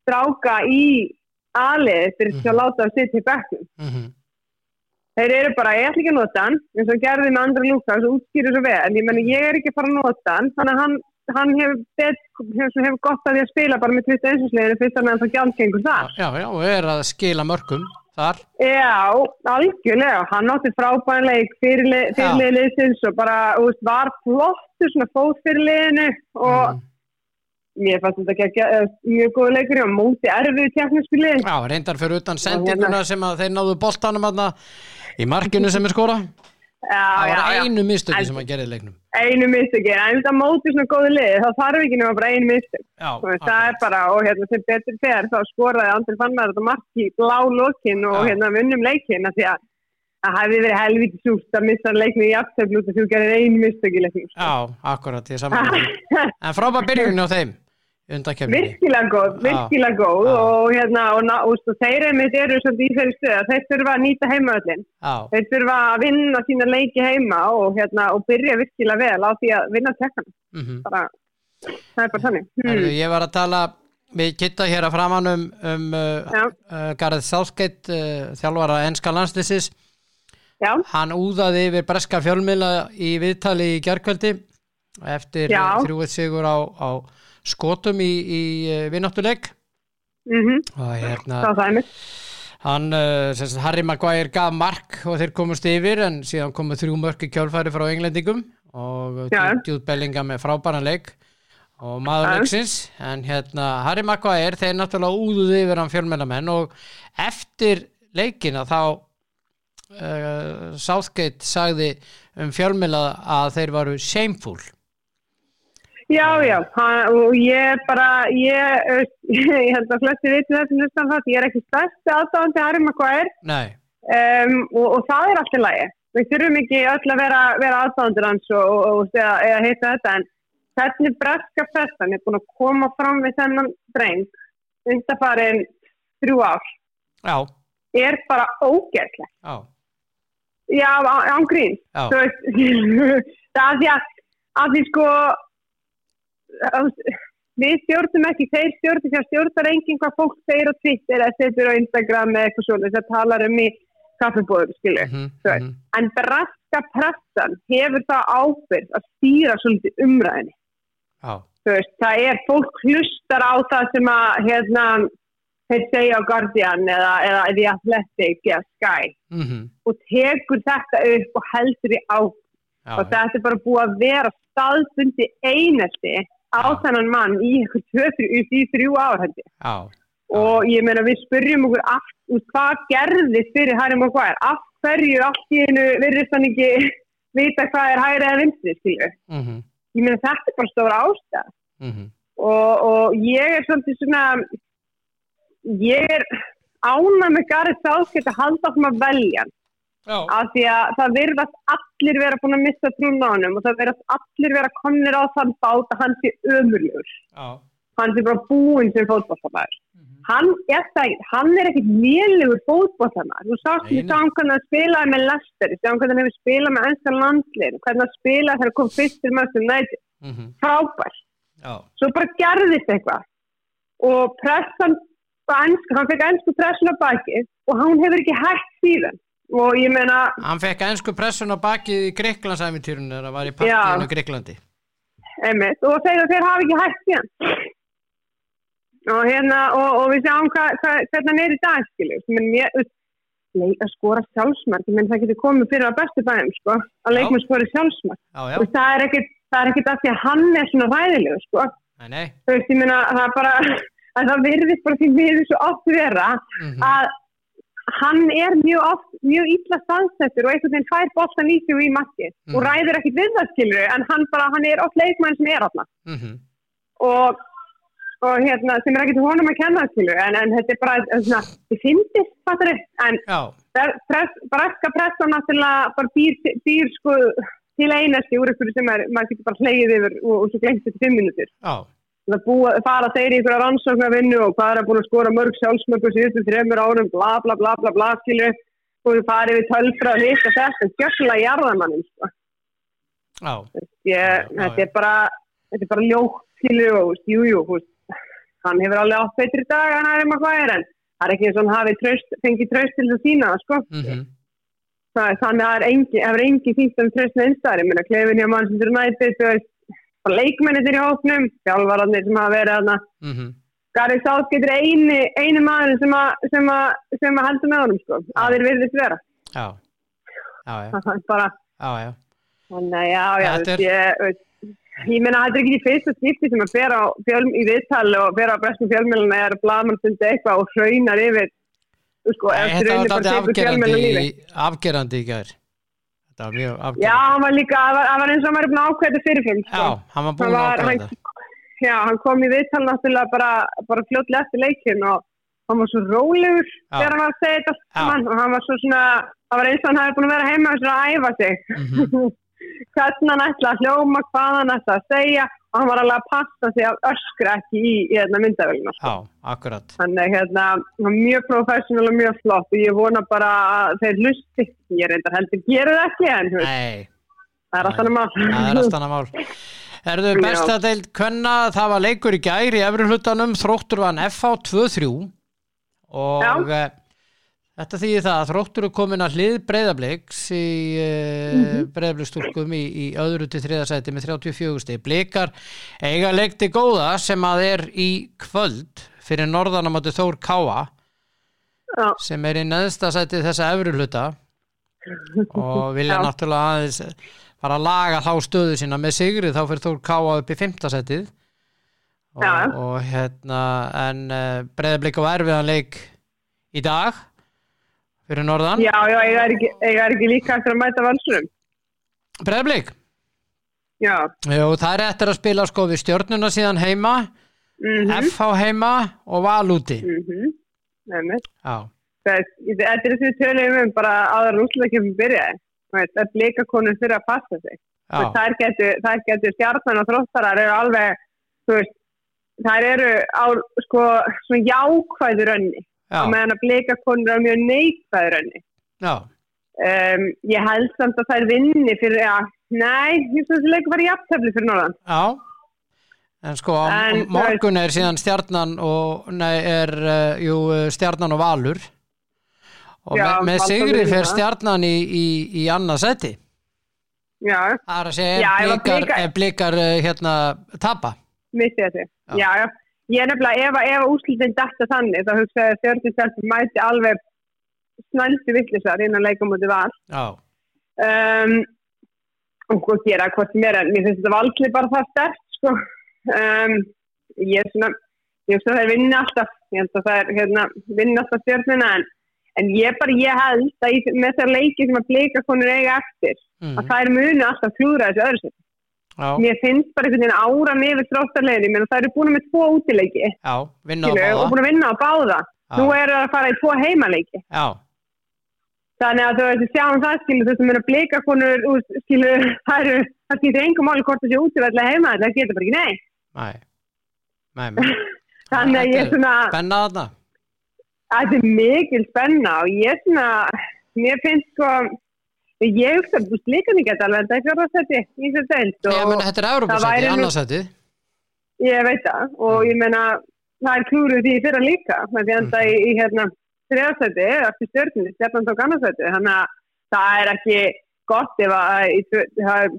stráka í aðlið fyrir að láta að sitja í bekknum. Þeir eru bara, ég ætla ekki að nota hann, eins og gerði með Andri Lukas og útskýrur svo vel, ég meni ég ekki að fara að nota hann, þannig að hann hefur gott að því að spila bara með tvist einsvarsleginu fyrst að meðan það gjaldgengur þar. Já, og er að skila mörgum þar. Já, algjörlega, hann átti frábæn leik fyrirliðsins og bara var flottur svona fót fyrirliðinu og mér fannst þetta mjög góð leikur og móti erfið tekniskili. Já, reyndar fyrir utan sendinguna sem að þeir náðu boltanum aðna í markinu sem skora. Það var einu mistöki sem að gera í leiknum. Einu mistöki, en þetta móti svona góðu lið, þá þarf ekki nema bara einu mistök. Það er bara, og sem betur fer, þá skoraði Andri Fannar þetta mark í blá lokin og vinnum leikin, af því að það hefði verið helviti sjúkt að missa leikni í jafnteflu út af því að gerir einu mistök í leiknum. Já, akkurat, ég samanlega. En frábær byrjun á þeim undankefni. Virkilega góð og og þeir eru svolítið í þeirri stöðu að þeir þurfa að nýta heimavöllinn. Þeir þurfa að vinna sína leiki heima og og byrja virkilega vel á því að vinna tekkan. Það er bara þannig. Ég var að tala við Kidda hér að framan Gareth Southgate, þjálfara enska landsliðsins. Já. Hann úðaði yfir breska fjölmiðla í viðtali í gærkvöldi eftir 3-1 sigur á skotum í vináttuleik. Og Harry Maguire gaf mark og þeir komust yfir, en síðan komu 3 mörk í kjölfæri frá englendingum og Jude Bellingham með frábæran leik og maður leiksins, en Harry Maguire, þeir náttúrulega úðuðu yfir hann fjölmiðlamenn og eftir leikina þá Southgate sagði fjölmiðla að þeir varu shameful. Já, og ég held að flesti viti þessum hlustan það, ég ekki stærsti aðdáðandi Harry Maguire. Og það allt í lagi. Við þurfum ekki öll að vera aðdáðandir hans og eða heita þetta, en hvernig breska pressan búin að koma fram við þennan dreng undanfarin 3 ár. Já. Bara ógerlegt. Já, án grín. Þú veist, það að því sko við stjórnum ekki, þeir stjórnum því að stjórnar enginn hvað fólk segir og Twitter eða setur á Instagram eða eitthvað svona þess að talar í kaffibóður, skilur. En breska pressan hefur það ábyrgð að stýra svolítið umræðinni. Þú veist, það fólk hlustar á það sem að þeir segja á Guardian eða The Athletic eða Sky og tekur þetta upp og heldur í ákvæm. Og þetta bara búið að vera staðbundi einelti á þennan mann í ykkur 2-3 árhaldi. Og ég meina við spyrjum okkur hvað gerðist fyrir Harry Maguire, af hverju allt í einu virðist hann ekki vita hvað hægri eða vinstri, skilju. Ég meina þetta bara stóra ástæða. Og ég svolítið svona... Ég ánægð með Gareth Southgate að halda okkur að velja af því að það virðast allir vera búin að missa trúna á honum og það virðast allir vera komnir á þann bát að hann sé ömurlegur. Hann sé bara búinn sem fótboltamaður. Hann ekkert lélegur fótboltamaður. Þú sást við sjáum hvernig hann spilaði með Leicester, sjáum hvernig hann hefur spilað með enska landsliðinu, hvernig hann spilaði þegar kom fyrst til Manchester United. Frábært. Svo bara gerðist eitthvað og pressan hann fekk ensku pressun á bakið og hann hefur ekki hægt síðan og ég meina hann fekk ensku pressun á bakið í Grikklandsævintýrinu þegar hann var í partíinu í Grikklandi og þeir hafa ekki hægt síðan og og við sjáum hvernig hann í dag, skilur að skora sjálfsmark, ég meina það getur komið fyrir að bestu bæðum, sko, að leikmenn skori sjálfsmark og það er ekkit af því að hann svona ræðilegur, sko. Nei. Þú veist, ég meina það bara að það virðist bara því við svo oft vera að hann mjög illa staðsettur og einhvern veginn fær boltan í sig og í markið og ræður ekkert við það, skilur, en hann oft leikmann sem þarna. Og sem ekkert honum að kenna, skilur, en þetta bara svona, þið fyndist, fattar þið, en breska pressa náttúrulega bara býr sko til einasti úr ykkur sem maður getur bara hlegið yfir og svo glengt þetta 5 mínútur. Fara þeir í ykkur rannsóknarvinnu og hvað búin að skora mörg sjálfsmörg og síðustu 3 árum, bla bla bla bla bla, skilu, og við farið við tölfra og hitt og þess, en gjössalega jarðamannum, sko. Þetta bara ljótt skilur og hann hefur alveg átt betri dag en Harry Maguire en það ekki eins og hann hafi fengið traust til að sína sko. Mm-hmm. Þannig að það er engi fínt traust með einstari, menna klefin hjá Manchester United, það leikmennir í hópnum, þjálfararnir sem hafa verið þarna. Mhm. Gareth Southgate eini maðurinn sem að heldur með honum sko. Aðrir virðist vera. Já. Já. Það bara Já. Nei, já, ég meina þetta ekki í fyrsta skipti sem að bera í viðtal og bera bestu fjölmiðlana blaðmann fundi eitthvað og hraunar yfir sko, eftir raunin bara tekur fjölmiðlana lífi. Afgerandi í gær. Þetta var mjög afgerandi. Já, hann var líka, hann var eins og hann var búinn að ákveða fyrirfram. Sko. Já, hann var búinn að ákveða þetta. Já, hann kom í viðtal náttúrulega bara fljótlega eftir leikinn og hann var svo rólegur þegar hann var að segja þetta mann og hann var svo svona, hann var eins og hann hafði búinn að vera heima og svona að æfa sig. Mm-hmm. Hvernig hann ætlaði að hljóma, hvað hann ætlaði að segja og hann var alveg að passa sig að öskra ekki í myndavélina sko. Já, akkurat. Þannig mjög professional og mjög flott og ég vona bara að þeir lusti, ég reyndar heldur gera það ekki en það allt annað mál. Erðu besta deild kvenna, það var leikur í gær í efri hlutanum, Þróttur vann FH 2-3 og þetta þýðir það að Þróttur komin að hlið Breiðabliks í Breiðabliksstúlkum í öðru til þriða sæti með 34 stig. Blikar eiga leik til góða sem að í kvöld fyrir norðan á móti Þór KA sem í neðsta sæti þessa efri hluta og vilja náttúrulega aðeins fara að laga þá stöðu sína með sigri þá fyrir Þór KA upp í fimmta sætið og en Breiðablik á erfiðan leik í dag fyrir norðan. Já, eiga ekki líka eftir að mæta Valsum. Breiðablik? Já. Jú, það eftir að spila sko við Stjörnuna síðan heima, FH heima og Val úti. Nefnir. Já. Þetta þess við tölum bara aðra úrslitakeppni byrjaði. Það blikakonur fyrir að passa sig. Þær getur Stjarnan og Þróttarar alveg, þú veist, þær á sko svona jákvæðu rönni. Og meðan að blikakonur mjög neikvæður henni. Já. Ég held samt að þær vinni fyrir, ég svo þessi leik var jafntefli fyrir norðan. Já, en sko morgun síðan Stjarnan og Valur. Og já, með sigri fer Stjarnan í annað sæti. Já. Það að segja blikar tapa. Missi þessi, já. Ég nefnilega, ef úrslitin detta þannig, þá hugsaði að Stjörnustjálfur mæti alveg snældu vitleysar innan leikum og þetta var. Og hvað gera, hvort mér mér finnst þetta valkli bara það sterkt, sko. Ég finnst að það vinna alltaf, vinna alltaf Stjörnuna, en ég held að með þær leiki sem að blikakonur eiga eftir, að þær muni alltaf klúðra þessu öðru sér. Já. Mér finnst bara einhvern veginn áran yfir Þróttarlegin, menn það búin með 2 útileiki og búin að vinna á báða. Nú það að fara í 2 heimaleiki. Já. Þannig að þú sjáum það þú meina blikakonur það skiptir engu máli hvort það sé útivelli heima, það getur bara ekki nei. Þannig að ég spenna þarna. Þetta mikil spenna og ég mér finnst sko ég hugsa að blikarnir geta alveg enda í fjórða sæti í þessari deild og ég meina þetta Evrópu sæti, annað sæti. Ég veit það og ég meina það klúruð því fyrra líka með því enda í þriðja sæti eftir Stjörnunni, Stjarnan tók annað sæti þannig að það ekki gott ef að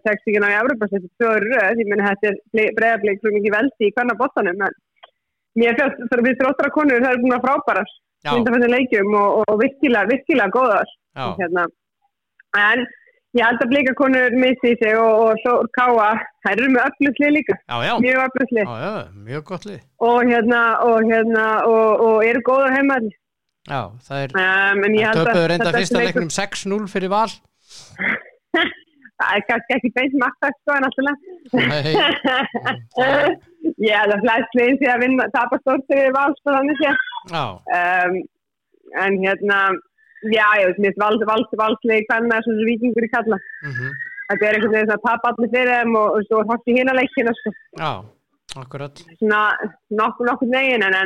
tekst ekki ná í Evrópu sæti 2 í röð, ég meina þetta Breiðablik ekki veldi í kvennaboltanum en mér finnst það við Þróttarar konur það búin að frábærar undanfarna leikjum og virkilega góðar. En ég held að blikakonur missi sig og svo káa, þær með öfluglið líka. Já. Mjög öfluglið. Já, mjög gott lið. Og og góðar heimaðli. Já, það en ég held að töpuðu reynda fyrsta leiknum 6-0 fyrir Val. Það kannski ekki beint marktækt sko, en náttúrulega. Ég held að flest liðin sé að vinna, tapa stórt fyrir Val, sko þannig sé. Já. En já, mér valsleik kvenna sem Víkingur í kalla. Þetta einhvern veginn að tapa allir fyrir þeim og svo horft í hina leikina sko. Já, akkurat. Svona nokkur negin en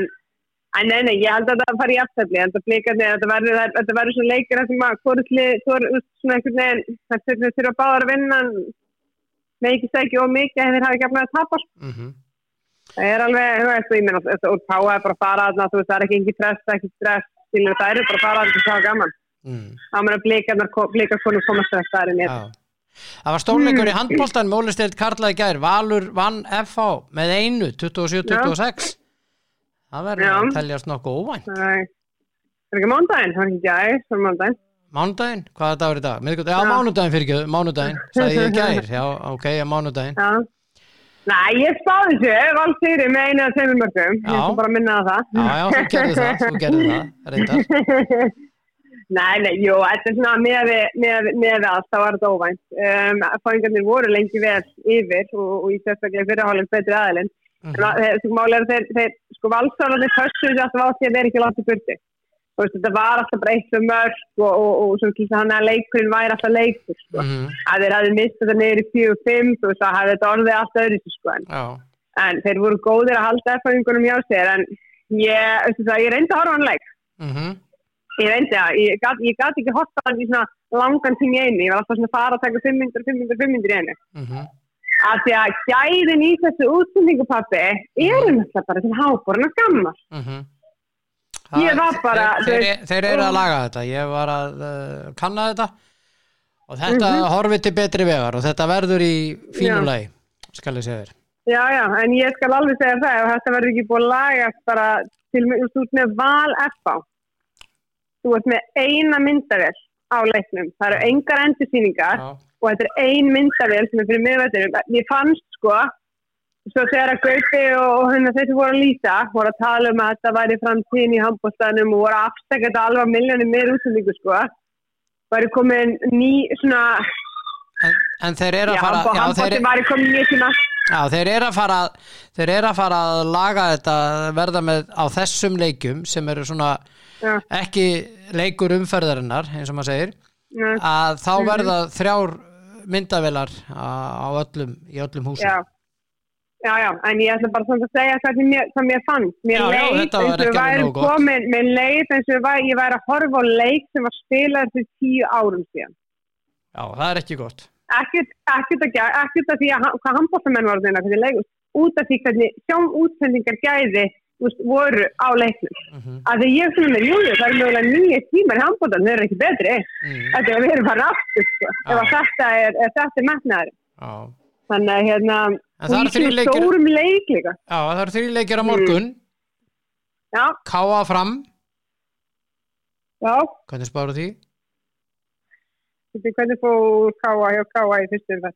nei, ég held að það fari í aftefli en það blikarnir, þetta verður svona leikir sem að svona einhvern veginn það þurfa báðar að vinna en með ekki sækja og mikið en þeir hafa ekki að tapa. Það alveg, þú veist, ég meina, þetta úr páa bara að fara þarna, þú veist, það ekki pressa, ekki stress, skilur það bara að fara þarna, það gaman. Það meina blika konum komast þess þar inn í þetta. Það var stórleikur í handboltan með Óli Steinn karla í gær, Valur vann FH með 27-26. Það verður að teljast nokkuð óvænt. Nei. Það ekki mánudaginn, það ekki gær, það mánudaginn. Mánudaginn? Hvað dagur í dag? Já, mánudaginn fyrirgefðu, mánudaginn, sagði ég gær. Já, ókei, mánudaginn. Já. Nei, ég spáði sér, valsýri með einu að tveimur mörgum, ég skal bara minna það. Já, þú gerði það, reyndar. Nei, jú, þetta svona með að það var þetta óvænt. Fæðingarnir voru lengi vel yfir og í sérstaklega fyrirhálinn betri aðilinn. Svo máli þeir, sko valsararnir hössu þess að það var því að þeir ekki láti burti. Þú veist, þetta var alltaf bara eitt mörg og svo kýrst hann að leikurinn væri alltaf leikur, sko. Að þeir hafði mist þetta niður í 4-5, þú veist, það hafði þetta orðið allt öðru, sko. En þeir voru góðir að halda erfæðingunum hjá sér, en ég reyndi að horfa hann leik. Ég gat ekki horta hann í svona langan tím í einu, ég var alltaf svona að fara að taka 500 í einu. Af því að gæðin í þessu útsendingupappi erum alltaf bara sem háborinn að skammast. Ég var bara þeir eru að laga þetta. Ég var að kanna þetta. Og þetta horfið til betri vegar og þetta verður í fínu lagi, skal ég segja þér. Já, en ég skal alveg segja það ef þetta verður ekki búið að lagast bara til út með Val FH. Þú ert með eina myndavél á leiknum. Það eru engar endursýningar og þetta ein myndavél sem fyrir miðvættinum. Ég fannst svo þegar að Gaupi og þessi voru að lýsa, voru að tala að þetta væri framtíðin í handboltanum og voru að afstækja þetta alveg miljónum meir útsendingu, sko. Væri komin ný svona... En þeir eru að fara... Já, handboltin væri komin ný svona... Já, þeir eru að fara að laga þetta, verða með á þessum leikjum sem eru svona ekki leikur umferðarinnar, eins og maður segir, að þá verða 3 myndavélar á öllum húsum. Já, en ég ætla bara svona að segja það sem ég fann. Mér leið eins og væri komin, mér leið eins og ég væri að horfa á leik sem var spilaður fyrir 10 árum síðan. Já, það ekki gott. Ekkert að því að hvað handboltamenn var þeirna fyrir leik, út af því hvernig sjónútsendingar gæði voru á leiknum. Af því ég finnum það eru mögulega 9 tímar í handboltan, þeir eru ekki betri. Þetta við erum bara aftur, sko, ef þetta metnaður. Þannig að En það eru 3 leikir á morgun. Já. KA fram. Já. Hvernig spáru því? Hvernig fór KA í fyrstu umferð?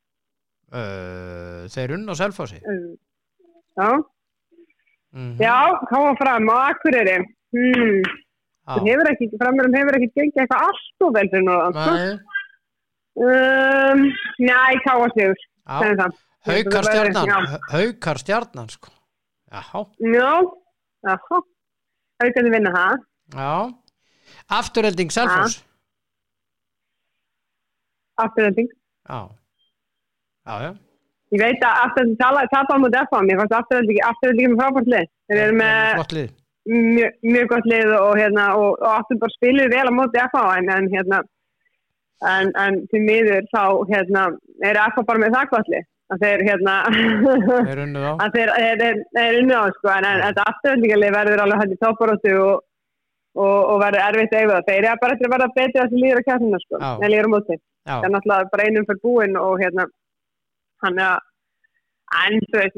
Þeir unn á Selfossi. Já. Já, KA fram á Akureyri. Framverðum hefur ekki gengið eitthvað allt og vel fyrir núna. Nei, KA sigur. Já. Haukar stjarnan, sko. Jaha. Haukarnir vinna það. Já. Afturhelding Selfoss. Afturhelding. Já. Ég veit að afturhelding tapa mútið FH, mér fannst afturhelding með frábært lið. Þeir eru með gott lið. Mjög gott lið og aftur bara spiluðu vel á móti FH, en til miður þá FH bara með þakvalli. Þeir unnu á, sko, en þetta afturöldingarlið verður alveg hægt í topparóttu og verður erfitt að eiga það. Þeir bara eftir að verða betri þessi líður á kæftuna, sko, en líður á móti. Það náttúrulega bara einum fyrir búinn og hann þú veist,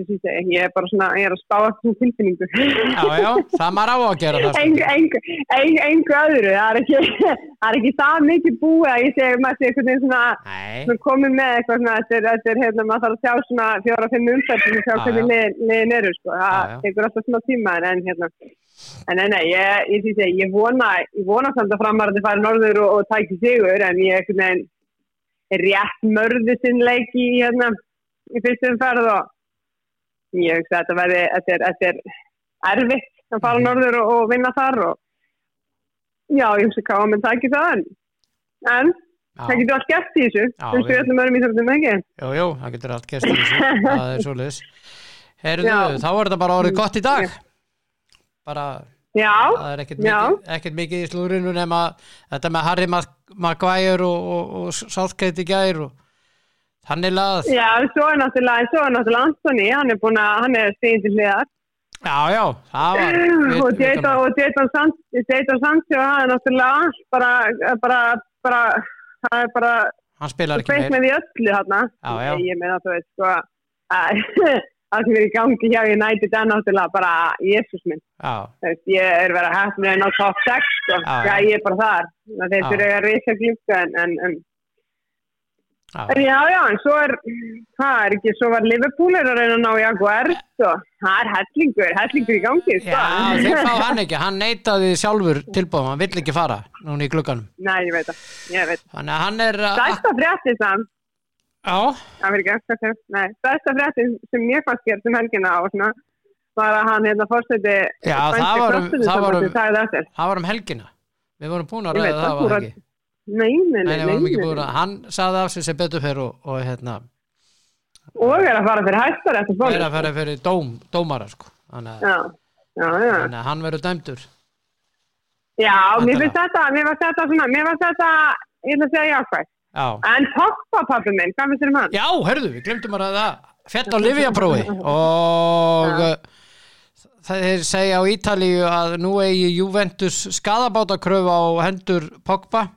ég bara svona, ég að spá eftir svona tilfinningu. Já, það maður á að gera það. Engu öðru, það er ekki það mikið búið að ég segi, maður sé eitthvað svona komið með eitthvað svona, þetta maður þarf að sjá svona 4-5 umferðum og sjá hvernig liðin eru, sko, það tekur alltaf svona tíma, en ég vona samt að framarandi fari norður og tæki sigur, en ég rétt mörðu sinn leik í í fyrstu umferð og ég hugsa að þetta er erfitt að fara norður og vinna þar og já, ég hugsa KA menn tæki það en það getur allt gert í þessu sem við öllum öðrum íþróttum ekki. Jú, það getur allt gert í þessu, það svoleiðis. Heyrðu, þá var þetta bara orðið gott í dag. Það ekkert mikið í slúðrinu nema þetta með Harry Maguire og Southgate í gær og Hann lagð. Já, svo er náttúrulega Antoni, hann er stíðin til hliðar. Já, það var. Og Jadon Sancho hann náttúrulega bara það bara hann spilar ekki meir. Með í öllu þarna. Já. Ég meina þú veist sko allt sem í gangi hjá United er náttúrulega bara Jesús minn. Já. Ég verið að hafa með ná top 6 og ég bara þar. Þeir þurfa að risa glugga en Já, en svo ekki, svo var Liverpool að reyna að ná Jaguar og það hellingur í gangi sko. Já, þeir fá hann ekki, hann neitaði sjálfur tilbúðum, hann vill ekki fara núna í glugganum. Nei, ég veit. Þannig að hann stærsta fréttin samt. Já. Stærsta fréttin sem mér fannst gerð um helgina og svona var að hann forseti Já, það var um helgina. Við vorum búin að ræða það var ekki. Nei. Hann sagði af sig sem betur fer og og að fara fyrir hæstari eftir bóli. Að fara fyrir dómara sko. Já. Þannig að hann verður dæmdur. Já, mér var þetta ég ætla að segja jákvætt. Já. En toppapabbi minn, hvað finnst þér um hann? Já, heyrðu, við glemdum að ræða féll á lyfjaprófi og þeir segja á Ítalíu að nú eigi Juventus skaðabótakröfu á hendur Pogba.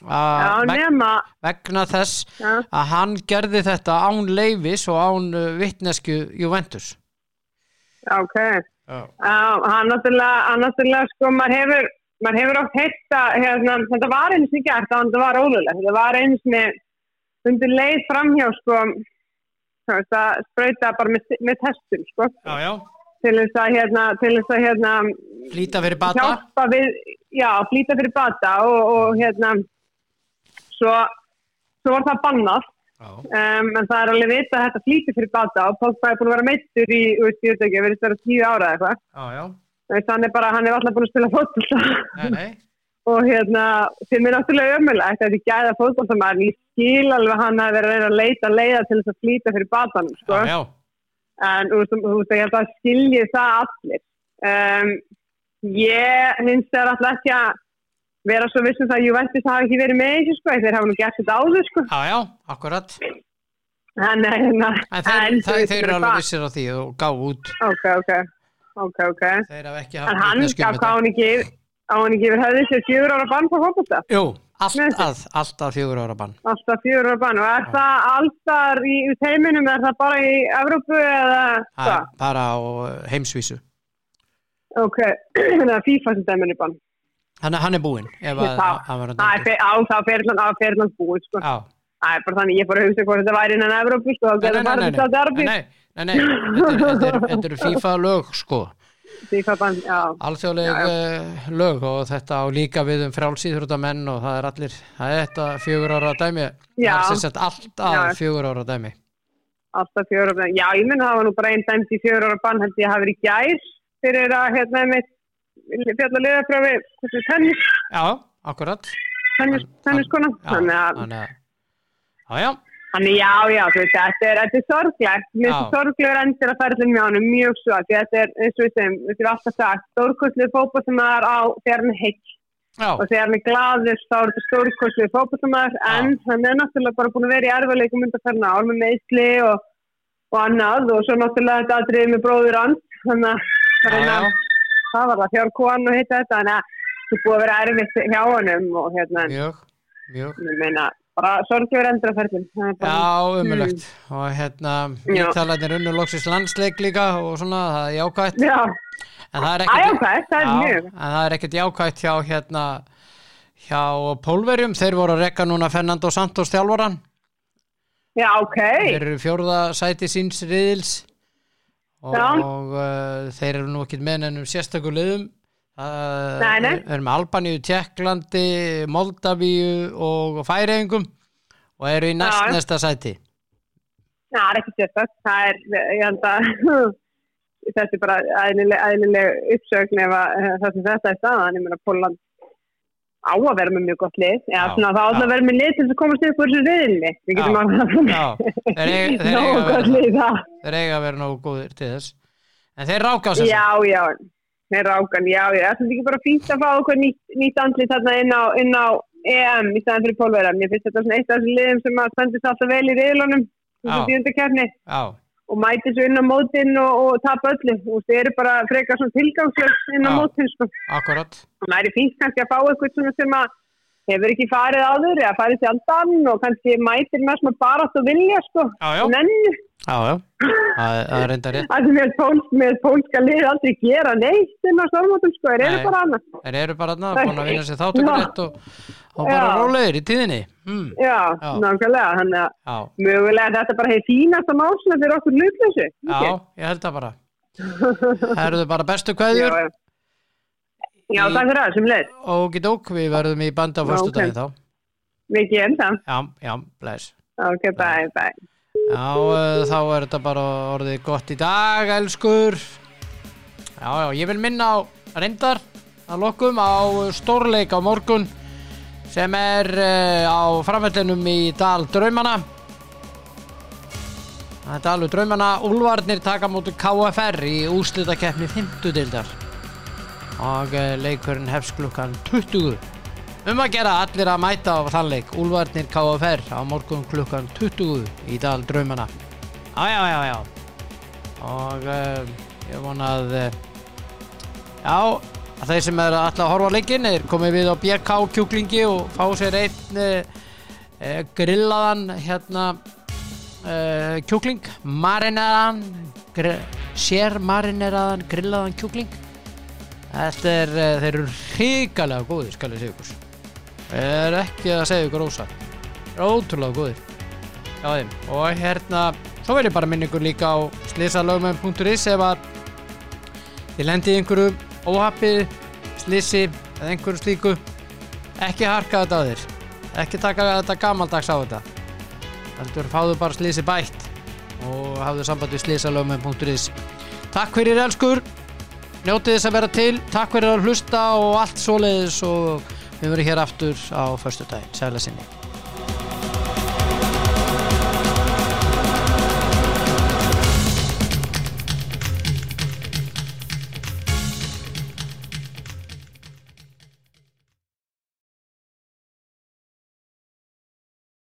Vegna þess að hann gerði þetta án leyfis og án vitnesku Juventus. Hann náttúrulega sko maður hefur oft heyrt þetta var eins og gert að þetta var ólöglegt. Þetta var eins með undir leið framhjá sko það sprauta bara með testum sko. Já. Til þess að flýta fyrir bata. Flýta fyrir bata og svo var það bannað. En það alveg vita að þetta flýtir fyrir bata og Pogba búin að vera meittur í ég verðist vera 10 ára eða eitthvað. Já. Hann er alltaf búin að spila fótbolta. Nei. Og sem náttúrulega ömurlegt þetta gæða fótboltamaður ég skil alveg hann að vera að reyna að leita leiða til þess að flýta fyrir batanum sko. Já. En þú veist ég held að skilji það allir. Ég finnst það alltaf ekki að vera svo vissum það að Juventus hafa ekki verið með þessu sko, þeir hafa nú gert þetta áður sko. Já, akkurat. En þeir eru alveg vissir á því og gáðu út. Ok. Þeir hafa ekki hafa hann gaf hann ekki yfir höfði sér 4 ára bann frá fótbolta. Jú, alltaf 4 ára bann. Og það alltaf í heiminum, það bara í Evrópu eða hvað? Bara á heimsvísu. Ok, þannig að FIFA sem dæminu bann. Þannig að hann búinn ef að hann var að dæmdur. Á ferlan búinn sko. Já. Bara þannig ég bara hugsa hvort þetta væri innan Evrópu sko. Þetta eru FIFA lög sko. FIFA bann, já. Alþjóðleg lög og þetta á líka við frjálsíþróttamenn og það allir það þetta 4 ára dæmi. Já. Það sett allt að 4 ára dæmi. Alltaf 4 ára. Já, ég meina það var nú bara ein dæmd í 4 ára bann held ég hafi verið í gær. Fyrir að fjalla liðaprófi tennis. Já, akkurat. Tenniskona. Þannig að. Já, þetta er sorglegt. Mér sorglegur endir að ferðin með honum mjög svo. Þetta eins og við alltaf sagt, stórkostlegur fótboltamaður á þegar hann heill. Já. Og þegar hann glaður, þá þetta stórkostlegur fótboltamaður. En hann náttúrulega bara búin að vera í erfiðleikum undanfarin ár með meiðsli og annað. Og svo náttúrulega þetta atriði með bróður hans. Það var það fjárkon og heita þetta þannig að það búið að vera erfitt hjá honum og mjög ég meina bara sorglegur endraferðin bara, já ömurlegt og ítalarnir unnu loksins landsleik líka og svona það jákvætt já. En það ekkert jákvætt hjá hjá Pólverjum þeir voru að rekka núna Fernando Santos þjálfaran já þeir eru 4. sæti síns riðils og þeir eru nú ekki með neinum sérstökum liðum nei. Við erum Albaníu, Tékklandi, Moldavíu og Færeyingum og eru í næsta sæti. Já, það er ekki sérstök. Það ég held að þetta bara eðlileg uppsögn ef það sem þetta staðan. Ég meina Pólland á að vera með mjög gott lið. Það á að vera með lið til þess að komast upp úr þessu riðli. Við getum þeir eiga að vera nógu góðir til þess. En þeir ráka sér. Já, þeir rákan. Já. Það ekki bara fínt að fá okkur nýtt andlit þarna inn á í staðan fyrir Pólverja. Mér finnst þetta svona eitt af þessum liðum sem að standist alltaf vel í riðlunum þessu tíundu keppni og mæti svo inn á mótin og tapa öllu og þeir eru bara frekar svona tilgangslöst inn á mótin sko. Akkurat. Það fínt kannski að fá eitthvað svona sem að hefur ekki farið áður eða farið sjaldan og kannski mætir með svona barátt og vilja sko. Nenni. Já. Það reyndar rétt. Að með pólska lið aldrei gera neitt inn á stórmótum sko, eru bara annað. Þeir eru bara annað, búin að vinna sér þátttökurétt og bara rólegir í tíðinni. Já, nákvæmlega, þannig að mögulega þetta bara hefði fínasta másna fyrir okkur hlutleysu. Já, ég held það bara. Það eru bara bestu kveðjur. Já, takk fyrir það, sem leið. Okidók, við verðum í bandi á föstudaginn þá. Mikið enda. Já, bless. Ok, bye. Já, þá þetta bara orðið gott í dag, elskur. Já, ég vil minna á reyndar að lokum á stórleik á morgun sem á framvellinum í Dal Draumanna. Dal Draumanna, Úlfarnir taka móti KFR í úrslitakeppni 5. deildar. Og leikurinn hefst klukkan 20. Að gera allir að mæta á þann leik Úlfarnir KFR á morgun klukkan 20 í Dal Draumanna. Já. Og ég vona að að þeir sem alltaf að horfa á leikinn komið við á BK kjúklingi og fá sér einn grillaðan kjúkling, marineraðan marineraðan grillaðan kjúkling. Þetta þeir eru hrikalega góðir, skal ég segja ykkur. Ég ekki að segja ykkur ósatt. Ótrúlega góðir. Já þeim. Og svo vil ég bara minna ykkur líka á slysalögmenn.is ef að þið lendið einhverju óhappi, slysi eða einhverju slíku. Ekki harka þetta á þér. Ekki taka þetta gamaldags á þetta. Heldur fáðu bara slysi bætt og hafðu samband við slysalögmenn.is. Takk fyrir elskur. Njótið þess að vera til, takk fyrir að hlusta og allt svoleiðis og við verðum hér aftur á föstudaginn, sæla sinni.